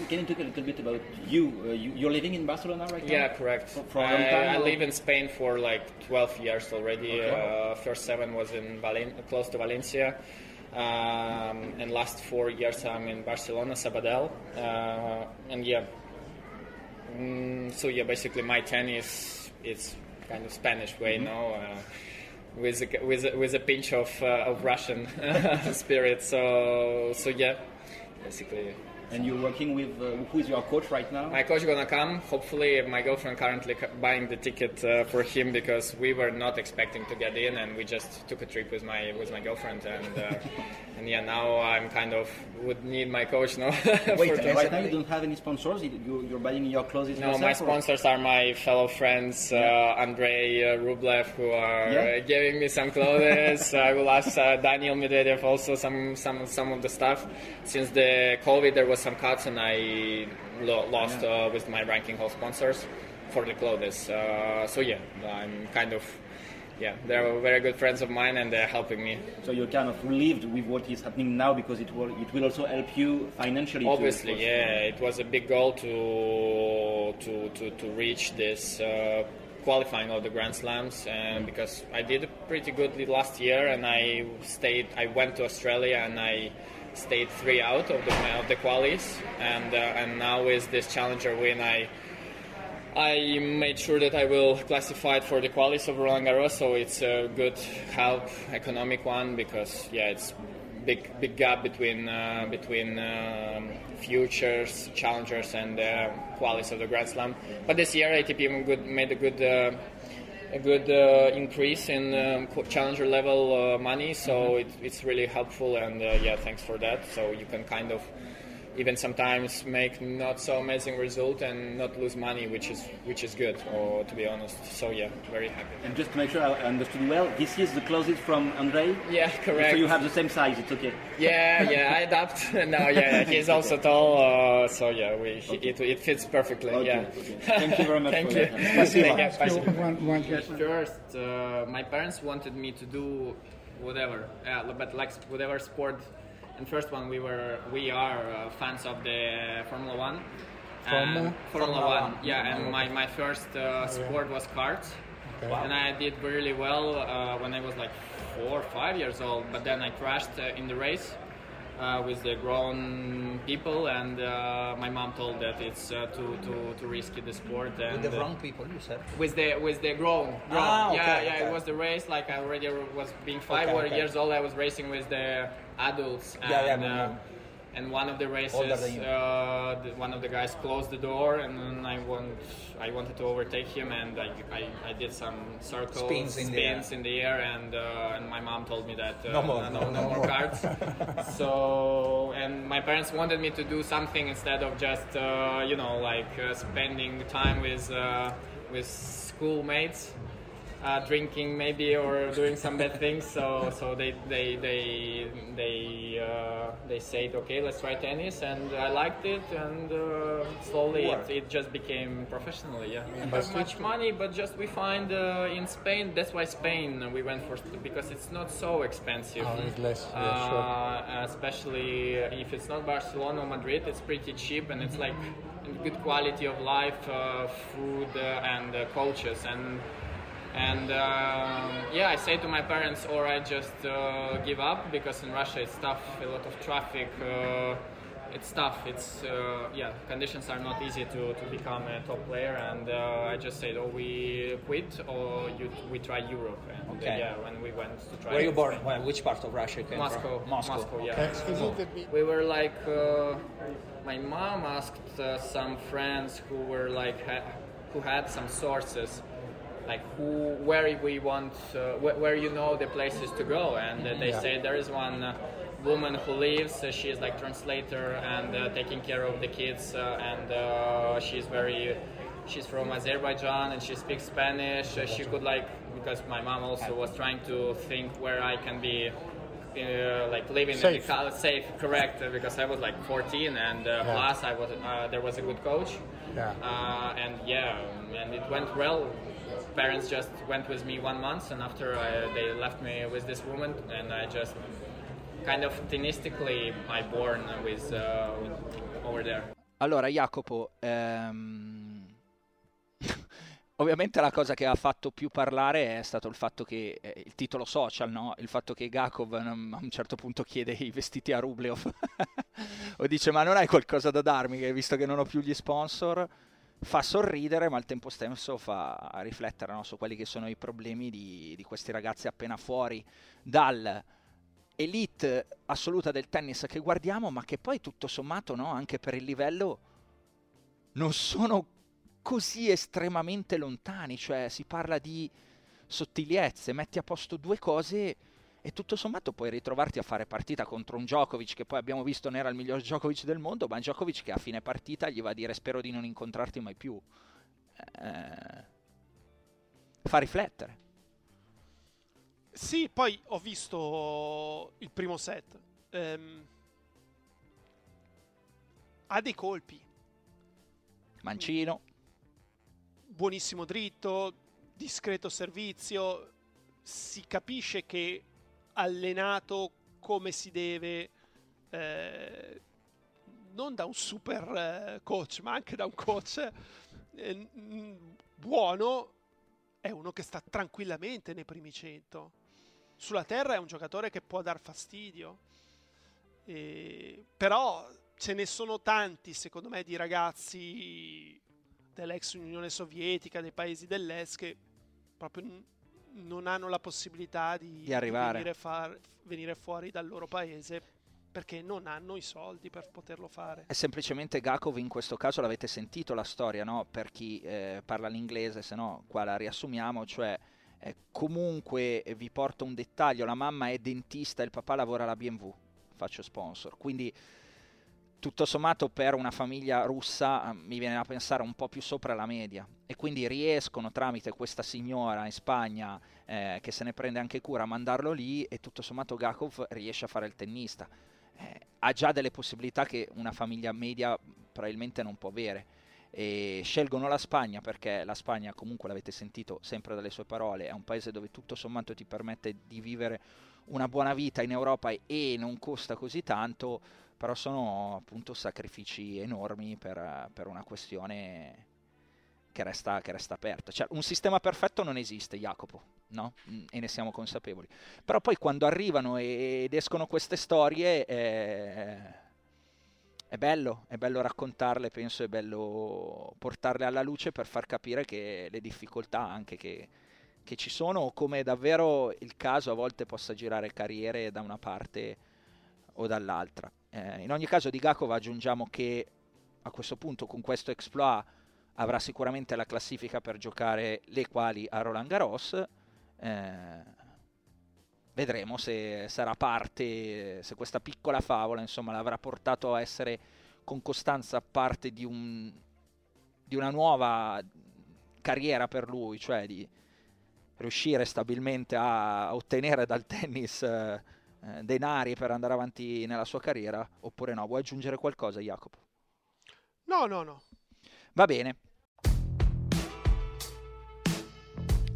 Can you talk a little bit about you? Uh, you you're living in Barcelona right now? Yeah, correct. For, for a long time I, I live in Spain for like twelve years already. Okay. Uh, first seven was in Valen- close to Valencia, um, and last four years I'm in Barcelona, Sabadell, uh, and yeah. Mm, so yeah, basically my tennis it's. Kind of Spanish way, mm-hmm. no, uh, with a, with a, with a pinch of uh, of Russian spirit. So so yeah, basically. And you're working with uh, who is your coach right now? My coach gonna come. Hopefully, my girlfriend currently buying the ticket uh, for him because we were not expecting to get in, and we just took a trip with my with my girlfriend, and uh, and yeah, now I'm kind of would need my coach now. Wait, right now you don't have any sponsors. You, you're buying your clothes yourself? No, my sponsors or? Are my fellow friends, uh, yeah. Andrei uh, Rublev, who are yeah. uh, giving me some clothes. I will ask uh, Daniil Medvedev also some some some of the stuff. Since the COVID, there was some cuts and I lo- lost yeah. uh, with my ranking hall sponsors for the clothes. Uh, so yeah, I'm kind of yeah, they're very good friends of mine and they're helping me. So you're kind of relieved with what is happening now because it will it will also help you financially. Obviously, too, yeah, it was a big goal to to to, to reach this uh, qualifying of the Grand Slams, and because I did pretty good last year and I stayed, I went to Australia and I stayed three out of the of the qualies, and uh, and now with this challenger win, I. I made sure that I will classify it for the qualies of Roland Garros, so it's a good help, economic one, because yeah, it's big big gap between uh, between um, futures, challengers, and uh, qualies of the Grand Slam. But this year, A T P good, made a good uh, a good uh, increase in um, challenger level uh, money, so mm-hmm. it, it's really helpful, and uh, yeah, thanks for that. So you can kind of. Even sometimes make not so amazing result and not lose money, which is which is good, or to be honest. So yeah, very happy. And just to make sure I understood well, this is the closet from Andrei? Yeah, correct. So you have the same size, it's okay. Yeah, yeah, I adapt. No, yeah, he's also okay. tall, uh, so yeah, we he, okay. it it fits perfectly. Okay. Yeah. Okay. Thank you very much. Thank for you. That. Thank you. One, one question. First, uh, my parents wanted me to do whatever, yeah, but like whatever sport. And first one, we were, we are uh, fans of the Formula One. Formula? Formula One, yeah. And my, my first uh, sport was karts. Okay. Wow. And I did really well uh, when I was like four or five years old. But then I crashed uh, in the race uh, with the grown people. And uh, my mom told that it's uh, too, too, too risky, the sport. And with the wrong people, you said? With the, with the grown. grown. Ah, okay, yeah, yeah. Okay. It was the race. Like I already was being five okay, okay. years old. I was racing with the... adults, and yeah, yeah, uh, and one of the races, uh, the, one of the guys closed the door, and then I want, I wanted to overtake him, and I, I, I did some circles, spins in, spins the, air. in the air, and uh, and my mom told me that uh, no more, no, no, no, no more cards. So, and my parents wanted me to do something instead of just, uh, you know, like uh, spending time with uh, with schoolmates. Uh, drinking maybe or doing some bad things, so so they they they they uh, they said okay, let's try tennis, and I liked it, and uh, slowly it, it just became professionally. Yeah, yeah, not much money, but just we find uh, in Spain. That's why Spain we went for, because it's not so expensive. Oh, it's less, uh, yeah, sure. Especially if it's not Barcelona or Madrid, it's pretty cheap, and it's like good quality of life, uh, food, uh, and uh, coaches and. And uh, yeah, I say to my parents, or I just uh, give up, because in Russia it's tough, a lot of traffic, uh, it's tough, it's, uh, yeah, conditions are not easy to, to become a top player, and uh, I just said, oh, we quit, or you, we try Europe, and okay. uh, yeah, when we went to try. Were you born? Well, which part of Russia came Moscow. From? Moscow. Moscow, yeah. Okay. So we were like, uh, my mom asked uh, some friends who were like, ha- who had some sources, like who, where we want, uh, wh- where you know the places to go, and uh, they yeah. say there is one uh, woman who lives. Uh, she is like translator and uh, taking care of the kids, uh, and uh, she's very, she's from Azerbaijan and she speaks Spanish. Uh, she could like, because my mom also was trying to think where I can be. Uh, like living safe. In the safe, correct? Because I was like fourteen, and uh, yeah. plus I was uh, there was a good coach, yeah. Uh, and yeah, and it went well. Parents just went with me one month, and after I, they left me with this woman, and I just kind of tennistically I born with, uh, with over there. Allora, Jacopo. Ehm... Ovviamente la cosa che ha fatto più parlare è stato il fatto che, eh, il titolo social, no? Il fatto che Gakhov a un certo punto chiede i vestiti a Rublev o dice ma non hai qualcosa da darmi, che visto che non ho più gli sponsor, fa sorridere ma al tempo stesso fa riflettere, no? Su quelli che sono i problemi di, di questi ragazzi appena fuori dal... elite assoluta del tennis che guardiamo, ma che poi tutto sommato, no? Anche per il livello non sono... così estremamente lontani, cioè si parla di sottigliezze, metti a posto due cose e tutto sommato puoi ritrovarti a fare partita contro un Djokovic che poi abbiamo visto non era il miglior Djokovic del mondo, ma Djokovic che a fine partita gli va a dire spero di non incontrarti mai più, eh, fa riflettere. Sì, poi ho visto il primo set, ehm, ha dei colpi, mancino buonissimo dritto, discreto servizio, si capisce che allenato come si deve, eh, non da un super coach ma anche da un coach eh, buono, è uno che sta tranquillamente nei primi cento. Sulla terra è un giocatore che può dar fastidio, eh, però ce ne sono tanti secondo me di ragazzi dell'ex Unione Sovietica, dei paesi dell'est, che proprio non hanno la possibilità di, di arrivare. Venire, far, venire fuori dal loro paese perché non hanno i soldi per poterlo fare. È semplicemente Gakhov in questo caso, l'avete sentito la storia, no? Per chi eh, parla l'inglese, se no qua la riassumiamo, cioè eh, comunque vi porto un dettaglio, la mamma è dentista, il papà lavora alla B M W, faccio sponsor, quindi tutto sommato per una famiglia russa mi viene da pensare un po' più sopra la media, e quindi riescono tramite questa signora in Spagna eh, che se ne prende anche cura a mandarlo lì, e tutto sommato Gakhov riesce a fare il tennista, eh, ha già delle possibilità che una famiglia media probabilmente non può avere, e scelgono la Spagna perché la Spagna, comunque l'avete sentito sempre dalle sue parole, è un paese dove tutto sommato ti permette di vivere una buona vita in Europa e non costa così tanto, però sono appunto sacrifici enormi per, per una questione che resta, che resta aperta. Cioè, un sistema perfetto non esiste, Jacopo, no? E ne siamo consapevoli. Però poi quando arrivano ed escono queste storie è, è bello, è bello raccontarle, penso, è bello portarle alla luce per far capire che le difficoltà anche che, che ci sono, come davvero il caso a volte possa girare carriere da una parte o dall'altra. Eh, in ogni caso di Gakhov aggiungiamo che a questo punto con questo exploit avrà sicuramente la classifica per giocare le quali a Roland Garros, eh, vedremo se sarà parte, se questa piccola favola insomma l'avrà portato a essere con costanza parte di, un, di una nuova carriera per lui, cioè di riuscire stabilmente a ottenere dal tennis eh, denari per andare avanti nella sua carriera, oppure no? Vuoi aggiungere qualcosa, Jacopo? No, no, no. Va bene.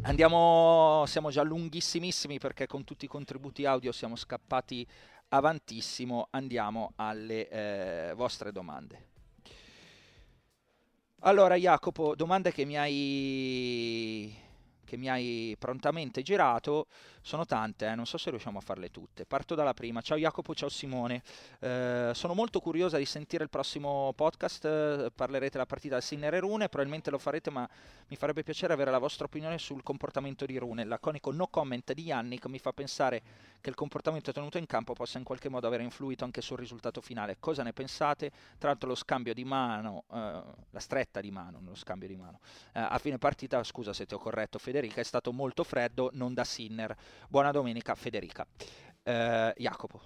Andiamo, siamo già lunghissimissimi perché con tutti i contributi audio siamo scappati avantissimo. Andiamo alle eh, vostre domande. Allora, Jacopo, domande che mi hai... che mi hai prontamente girato, sono tante, eh? Non so se riusciamo a farle tutte. Parto dalla prima. Ciao Jacopo, ciao Simone, eh, sono molto curiosa di sentire il prossimo podcast, eh, parlerete della partita Sinner e Rune, probabilmente lo farete, ma mi farebbe piacere avere la vostra opinione sul comportamento di Rune. Il laconico no comment di Jannik mi fa pensare che il comportamento tenuto in campo possa in qualche modo aver influito anche sul risultato finale. Cosa ne pensate? Tra l'altro lo scambio di mano, eh, la stretta di mano, non lo scambio di mano, eh, a fine partita, scusa se ti ho corretto Federico, è stato molto freddo, non da Sinner. Buona domenica Federica. eh, Jacopo.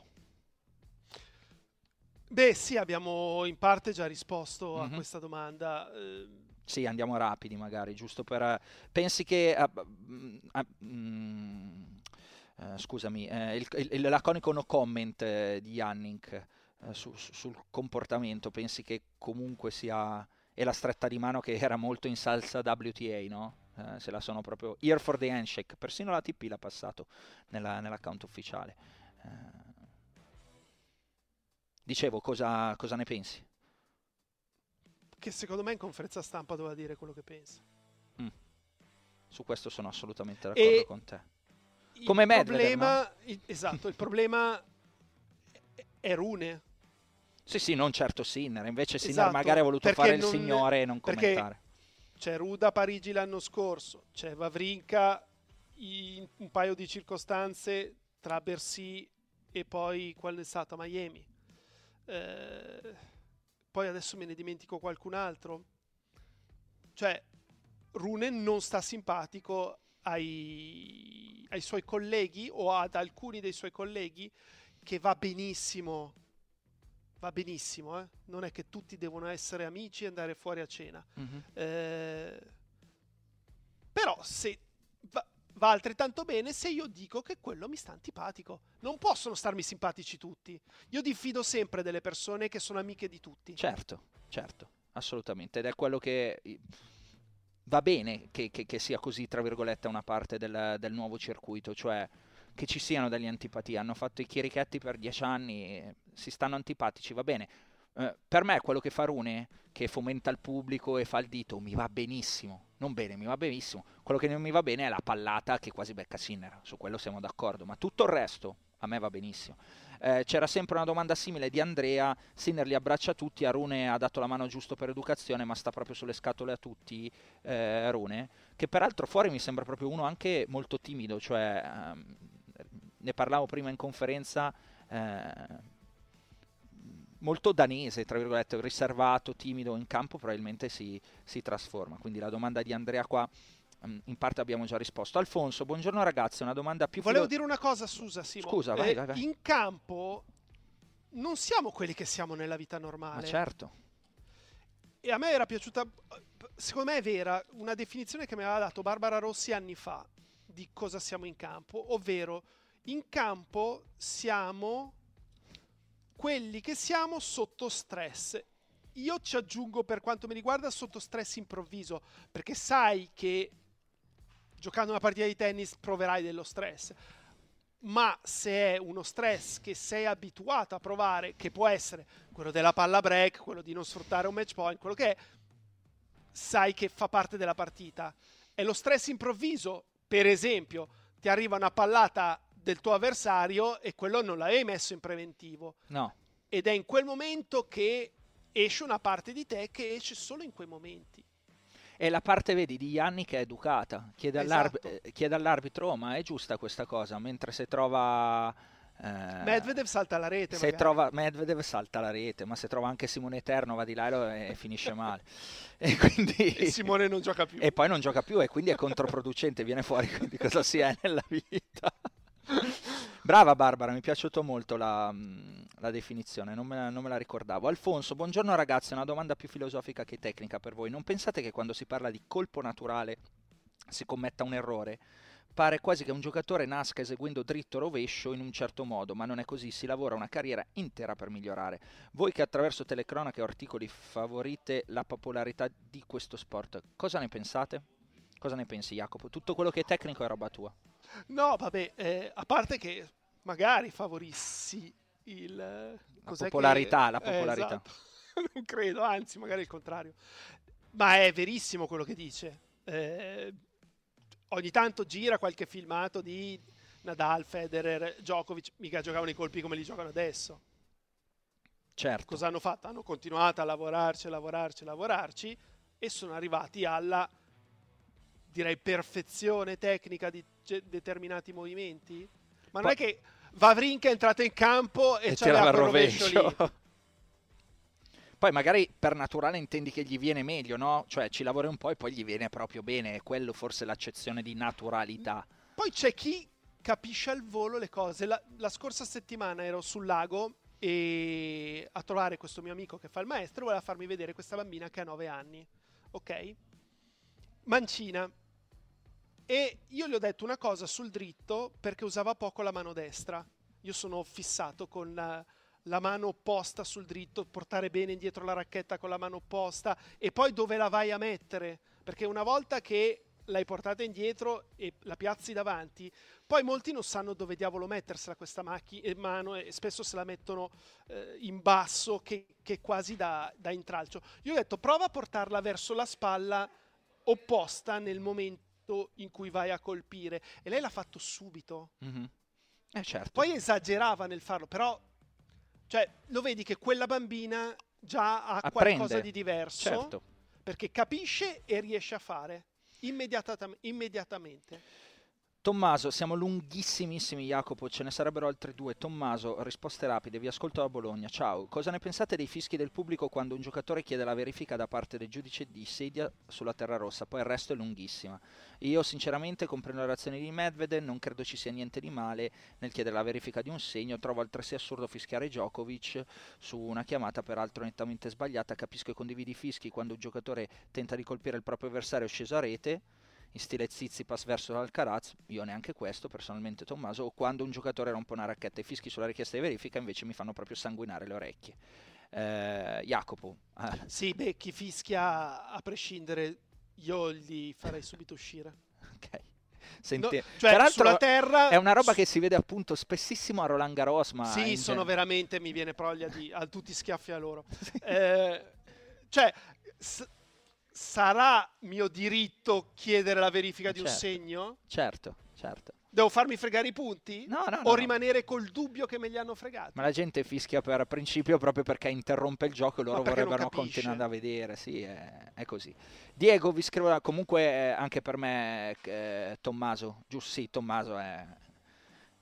Beh sì, abbiamo in parte già risposto mm-hmm. a questa domanda. Sì, andiamo rapidi magari, giusto per... Pensi che... Uh, uh, uh, uh, scusami, uh, il, il, il laconico no comment uh, di Jannik uh, su, su, sul comportamento, pensi che comunque sia... E la stretta di mano che era molto in salsa W T A, no? Eh, se la sono proprio here for the handshake, persino la T P l'ha passato nella, nell'account ufficiale. Eh, dicevo, cosa, cosa ne pensi? Che secondo me in conferenza stampa doveva dire quello che pensa. Mm. Su questo sono assolutamente d'accordo e con te. Come Medvedev, no? Esatto, il problema è Rune. Sì, sì, non certo Sinner, invece Sinner esatto, magari ha voluto fare non, il signore e non commentare. C'è Ruud a Parigi l'anno scorso, c'è Wawrinka in un paio di circostanze tra Bercy e poi quando è stato a Miami. Eh, poi adesso me ne dimentico qualcun altro. Cioè, Rune non sta simpatico ai, ai suoi colleghi o ad alcuni dei suoi colleghi, che va benissimo. Va benissimo, eh? Non è che tutti devono essere amici e andare fuori a cena. Mm-hmm. Eh, però se va, va altrettanto bene se io dico che quello mi sta antipatico. Non possono starmi simpatici tutti. Io diffido sempre delle persone che sono amiche di tutti. Certo, certo, assolutamente. Ed è quello che va bene che, che, che sia così, tra virgolette, una parte del, del nuovo circuito, cioè che ci siano delle antipatie. Hanno fatto i chierichetti per dieci anni, si stanno antipatici, va bene. Eh, per me quello che fa Rune, che fomenta il pubblico e fa il dito, mi va benissimo. Non bene, mi va benissimo. Quello che non mi va bene è la pallata che quasi becca Sinner, su quello siamo d'accordo, ma tutto il resto a me va benissimo. Eh, c'era sempre una domanda simile di Andrea: Sinner li abbraccia tutti, a Rune ha dato la mano giusto per educazione, ma sta proprio sulle scatole a tutti, eh, Rune, che peraltro fuori mi sembra proprio uno anche molto timido, cioè ehm, ne parlavo prima in conferenza, eh, molto danese, tra virgolette, riservato, timido, in campo probabilmente si, si trasforma. Quindi la domanda di Andrea qua in parte abbiamo già risposto. Alfonso, buongiorno ragazzi, una domanda più... Volevo filo... dire una cosa, Susa, Simone. Scusa, vai, eh, vai, vai. In campo non siamo quelli che siamo nella vita normale. Ma certo. E a me era piaciuta, secondo me è vera, una definizione che mi aveva dato Barbara Rossi anni fa di cosa siamo in campo, ovvero in campo siamo quelli che siamo sotto stress. Io ci aggiungo, per quanto mi riguarda, sotto stress improvviso, perché sai che giocando una partita di tennis proverai dello stress, ma se è uno stress che sei abituato a provare, che può essere quello della palla break, quello di non sfruttare un match point, quello che è, sai che fa parte della partita. È lo stress improvviso, per esempio, ti arriva una pallata del tuo avversario e quello non l'avevi messo in preventivo. No. Ed è in quel momento che esce una parte di te che esce solo in quei momenti. È la parte, vedi, di Jannik che è educata, chiede, esatto, all'arbitro, chiede all'arbitro, ma è giusta questa cosa, mentre se trova... Eh, Medvedev salta la rete. Se magari trova Medvedev salta la rete, ma se trova anche Simone Eterno va di là e, e finisce male. E quindi e Simone non gioca più. E poi non gioca più e quindi è controproducente, viene fuori di cosa si è nella vita. Brava Barbara, mi è piaciuto molto la, la definizione, non me la, non me la ricordavo. Alfonso, buongiorno ragazzi, una domanda più filosofica che tecnica per voi. Non pensate che quando si parla di colpo naturale si commetta un errore? Pare quasi che un giocatore nasca eseguendo dritto rovescio in un certo modo, ma non è così, si lavora una carriera intera per migliorare. Voi che attraverso telecronache o articoli favorite la popolarità di questo sport, cosa ne pensate? Cosa ne pensi, Jacopo? Tutto quello che è tecnico è roba tua. No, vabbè, eh, a parte che magari favorissi il, la popolarità, che... la popolarità. Eh, esatto. Non credo, anzi, magari il contrario. Ma è verissimo quello che dice. Eh, ogni tanto gira qualche filmato di Nadal, Federer, Djokovic, mica giocavano i colpi come li giocano adesso. Certo. Cosa hanno fatto? Hanno continuato a lavorarci, a lavorarci, a lavorarci e sono arrivati alla, direi, perfezione tecnica di determinati movimenti. Ma non pa- è che Wawrinka è entrata in campo e, e c'è la rovescio lì. Poi magari per naturale intendi che gli viene meglio, no? Cioè ci lavori un po' e poi gli viene proprio bene, è quello forse l'accezione di naturalità. Poi c'è chi capisce al volo le cose. La, la scorsa settimana ero sul lago e a trovare questo mio amico che fa il maestro, voleva farmi vedere questa bambina che ha nove anni, ok? Mancina. E io gli ho detto una cosa sul dritto perché usava poco la mano destra. Io sono fissato con la, la mano opposta sul dritto, portare bene indietro la racchetta con la mano opposta e poi dove la vai a mettere, perché una volta che l'hai portata indietro e la piazzi davanti, poi molti non sanno dove diavolo mettersela questa macchi- mano e spesso se la mettono eh, in basso che, che quasi da, da intralcio. Io ho detto prova a portarla verso la spalla opposta nel momento in cui vai a colpire, e lei l'ha fatto subito. Mm-hmm. Eh certo. Poi esagerava nel farlo, però cioè, lo vedi che quella bambina già ha Apprende. qualcosa di diverso, certo, perché capisce e riesce a fare immediatam- immediatamente. Tommaso, siamo lunghissimissimi Jacopo, ce ne sarebbero altri due. Tommaso, risposte rapide, vi ascolto da Bologna, ciao. Cosa ne pensate dei fischi del pubblico quando un giocatore chiede la verifica da parte del giudice di sedia sulla terra rossa? Poi il resto è lunghissima. Io sinceramente comprendo le reazioni di Medvedev, non credo ci sia niente di male nel chiedere la verifica di un segno, trovo altresì assurdo fischiare Djokovic su una chiamata peraltro nettamente sbagliata. Capisco e condivido i fischi quando un giocatore tenta di colpire il proprio avversario sceso a rete, in stile Tsitsipas verso Alcaraz, io neanche questo personalmente, Tommaso, o quando un giocatore rompe una racchetta. I fischi sulla richiesta di verifica invece mi fanno proprio sanguinare le orecchie. Eh, Jacopo. Sì, beh, chi fischia a prescindere Io li farei subito uscire. Ok. Senti, no, cioè, peraltro, sulla terra è una roba che si vede appunto spessissimo a Roland Garros, ma sì, sono veramente, mi viene proglia di a tutti schiaffi a loro. Sì. Eh, cioè sarà mio diritto chiedere la verifica, certo, di un segno? Certo, certo. Devo farmi fregare i punti? No, no, o no, rimanere col dubbio che me li hanno fregati? Ma la gente fischia per principio proprio perché interrompe il gioco e loro vorrebbero continuare a vedere. Sì, è, è così. Diego vi scrive, comunque eh, anche per me eh, Tommaso, giù sì, Tommaso è,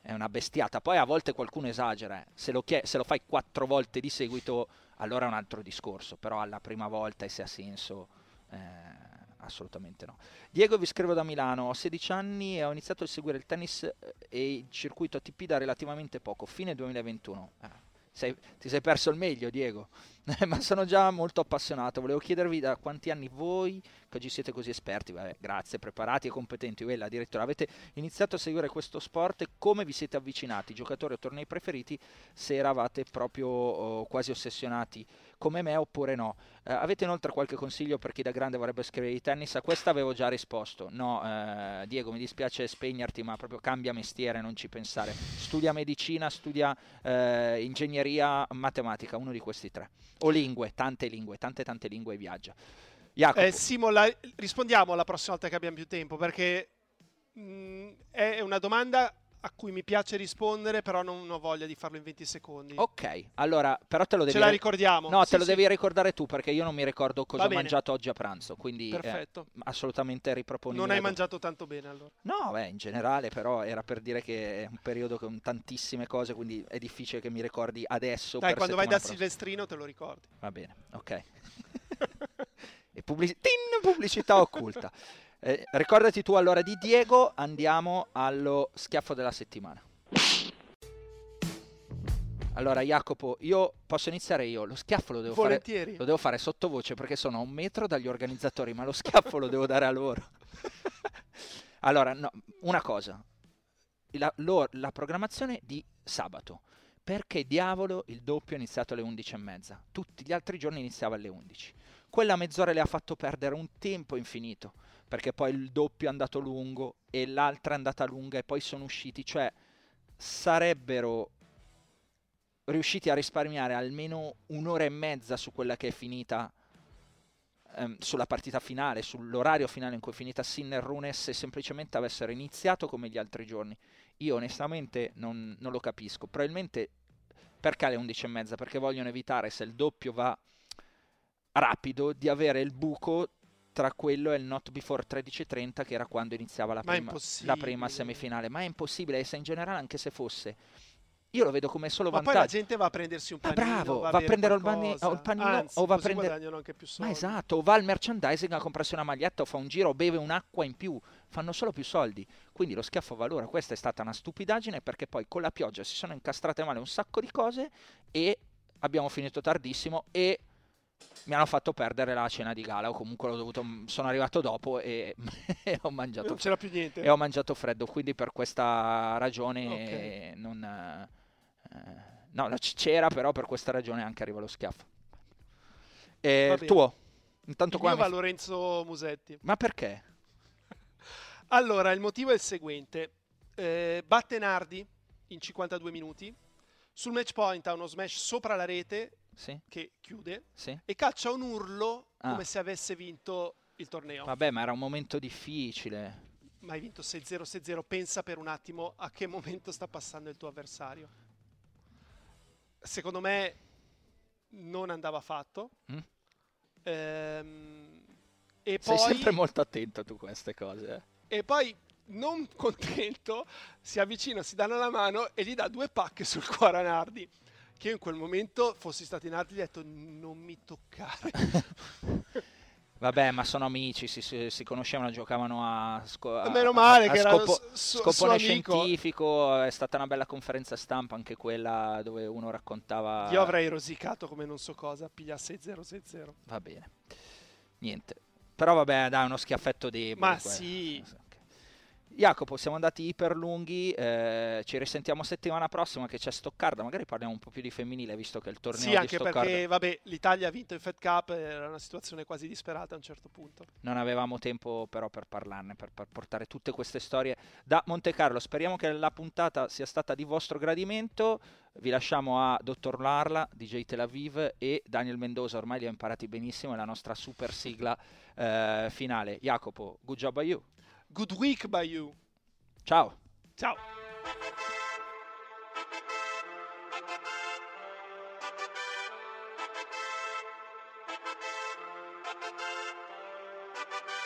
è una bestiata. Poi a volte qualcuno esagera, eh. se, lo se lo fai quattro volte di seguito allora è un altro discorso, però alla prima volta e se ha senso... Eh, assolutamente no. Diego vi scrivo da Milano, ho sedici anni e ho iniziato a seguire il tennis e il circuito A T P da relativamente poco, fine duemilaventuno. Ah, sei, ti sei perso il meglio, Diego. Ma sono già molto appassionato, volevo chiedervi da quanti anni voi che oggi siete così esperti, vabbè, grazie, preparati e competenti. Uella, addirittura avete iniziato a seguire questo sport e come vi siete avvicinati, giocatori o tornei preferiti, se eravate proprio oh, quasi ossessionati come me oppure no. Eh, avete inoltre qualche consiglio per chi da grande vorrebbe scrivere di tennis? A questa avevo già risposto. No, eh, Diego, mi dispiace spegnerti, ma proprio cambia mestiere, non ci pensare. Studia medicina, studia eh, ingegneria, matematica, uno di questi tre. O lingue, tante lingue, tante tante lingue e viaggia. Jacopo. Eh, Simo, la, rispondiamo la prossima volta che abbiamo più tempo, perché mh, è una domanda a cui mi piace rispondere, però non ho voglia di farlo in venti secondi. Ok, allora, però te lo devi... Ce la ricordiamo. No, sì, te lo sì. devi ricordare tu, perché io non mi ricordo cosa ho mangiato oggi a pranzo, quindi perfetto. Eh, assolutamente riproponibile. Non hai mangiato tanto bene, allora? No, beh, in generale, però era per dire che è un periodo con tantissime cose, quindi è difficile che mi ricordi adesso. Dai, per quando vai da prossima. Silvestrino te lo ricordi. Va bene, ok. E pubblic- tin, pubblicità occulta. Eh, ricordati tu allora di Diego, andiamo allo schiaffo della settimana. Allora Jacopo, io posso iniziare io, lo schiaffo lo devo, fare, lo devo fare sottovoce perché sono a un metro dagli organizzatori, ma lo schiaffo lo devo dare a loro. Allora, no, una cosa, la, lo, la programmazione di sabato, perché diavolo il doppio è iniziato alle undici e mezza, tutti gli altri giorni iniziava alle undici, quella mezz'ora le ha fatto perdere un tempo infinito, perché poi il doppio è andato lungo e l'altra è andata lunga e poi sono usciti, cioè sarebbero riusciti a risparmiare almeno un'ora e mezza su quella che è finita, ehm, sulla partita finale, sull'orario finale in cui è finita Sinner Rune, se semplicemente avessero iniziato come gli altri giorni. Io onestamente non, non lo capisco, probabilmente perché alle undici e mezza? Perché vogliono evitare, se il doppio va rapido, di avere il buco tra quello e il not before tredici e trenta, che era quando iniziava la prima, la prima semifinale. Ma è impossibile, e se in generale anche se fosse, io lo vedo come solo ma vantaggio. Ma poi la gente va a prendersi un panino, ah, bravo, va, va a prendere il panino, anzi, o va a prendere anche più soldi. Ma esatto, o va al merchandising a comprarsi una maglietta, o fa un giro, o beve un'acqua in più, fanno solo più soldi. Quindi lo schiaffo va loro. Questa è stata una stupidaggine, perché poi con la pioggia si sono incastrate male un sacco di cose e abbiamo finito tardissimo e mi hanno fatto perdere la cena di gala, o comunque l'ho dovuto, sono arrivato dopo e, e ho mangiato, non c'era più niente, e ho mangiato freddo, quindi per questa ragione okay. non eh, no, c'era, però per questa ragione anche arriva lo schiaffo. E il tuo intanto il qua mi... va Lorenzo Musetti. Ma perché? Allora, il motivo è il seguente, eh, batte Nardi in cinquantadue minuti, sul match point ha uno smash sopra la rete, sì, che chiude, sì, e caccia un urlo, ah, come se avesse vinto il torneo. Vabbè, ma era un momento difficile. Ma hai vinto sei zero sei zero, pensa per un attimo a che momento sta passando il tuo avversario. Secondo me non andava fatto. Mm? Ehm, e Sei poi... sempre molto attento tu a queste cose. Eh. E poi, non contento, si avvicina, si danno la mano e gli dà due pacche sul cuore a Nardi. Che io in quel momento, fossi stato in Nardi, gli ho detto non mi toccare. Vabbè, ma sono amici, si, si, si conoscevano, giocavano a, sco a, meno male a, a che scopo, su, scopone scientifico, è stata una bella conferenza stampa anche quella dove uno raccontava... Io avrei rosicato come non so cosa, piglia sei zero sei zero. Va bene, niente. Però vabbè, dai, uno schiaffetto debole. Ma quello. Sì. Jacopo, siamo andati iper lunghi, eh, ci risentiamo settimana prossima che c'è Stoccarda, magari parliamo un po' più di femminile visto che il torneo sì, di Stoccarda... Sì, anche perché vabbè, l'Italia ha vinto il Fed Cup, era una situazione quasi disperata a un certo punto. Non avevamo tempo però per parlarne, per, per portare tutte queste storie da Monte Carlo. Speriamo che la puntata sia stata di vostro gradimento, vi lasciamo a Dottor Larla, D J Tel Aviv e Daniel Mendoza, ormai li ho imparati benissimo, è la nostra super sigla eh, finale. Jacopo, good job by you. Good week by you. Ciao. Ciao.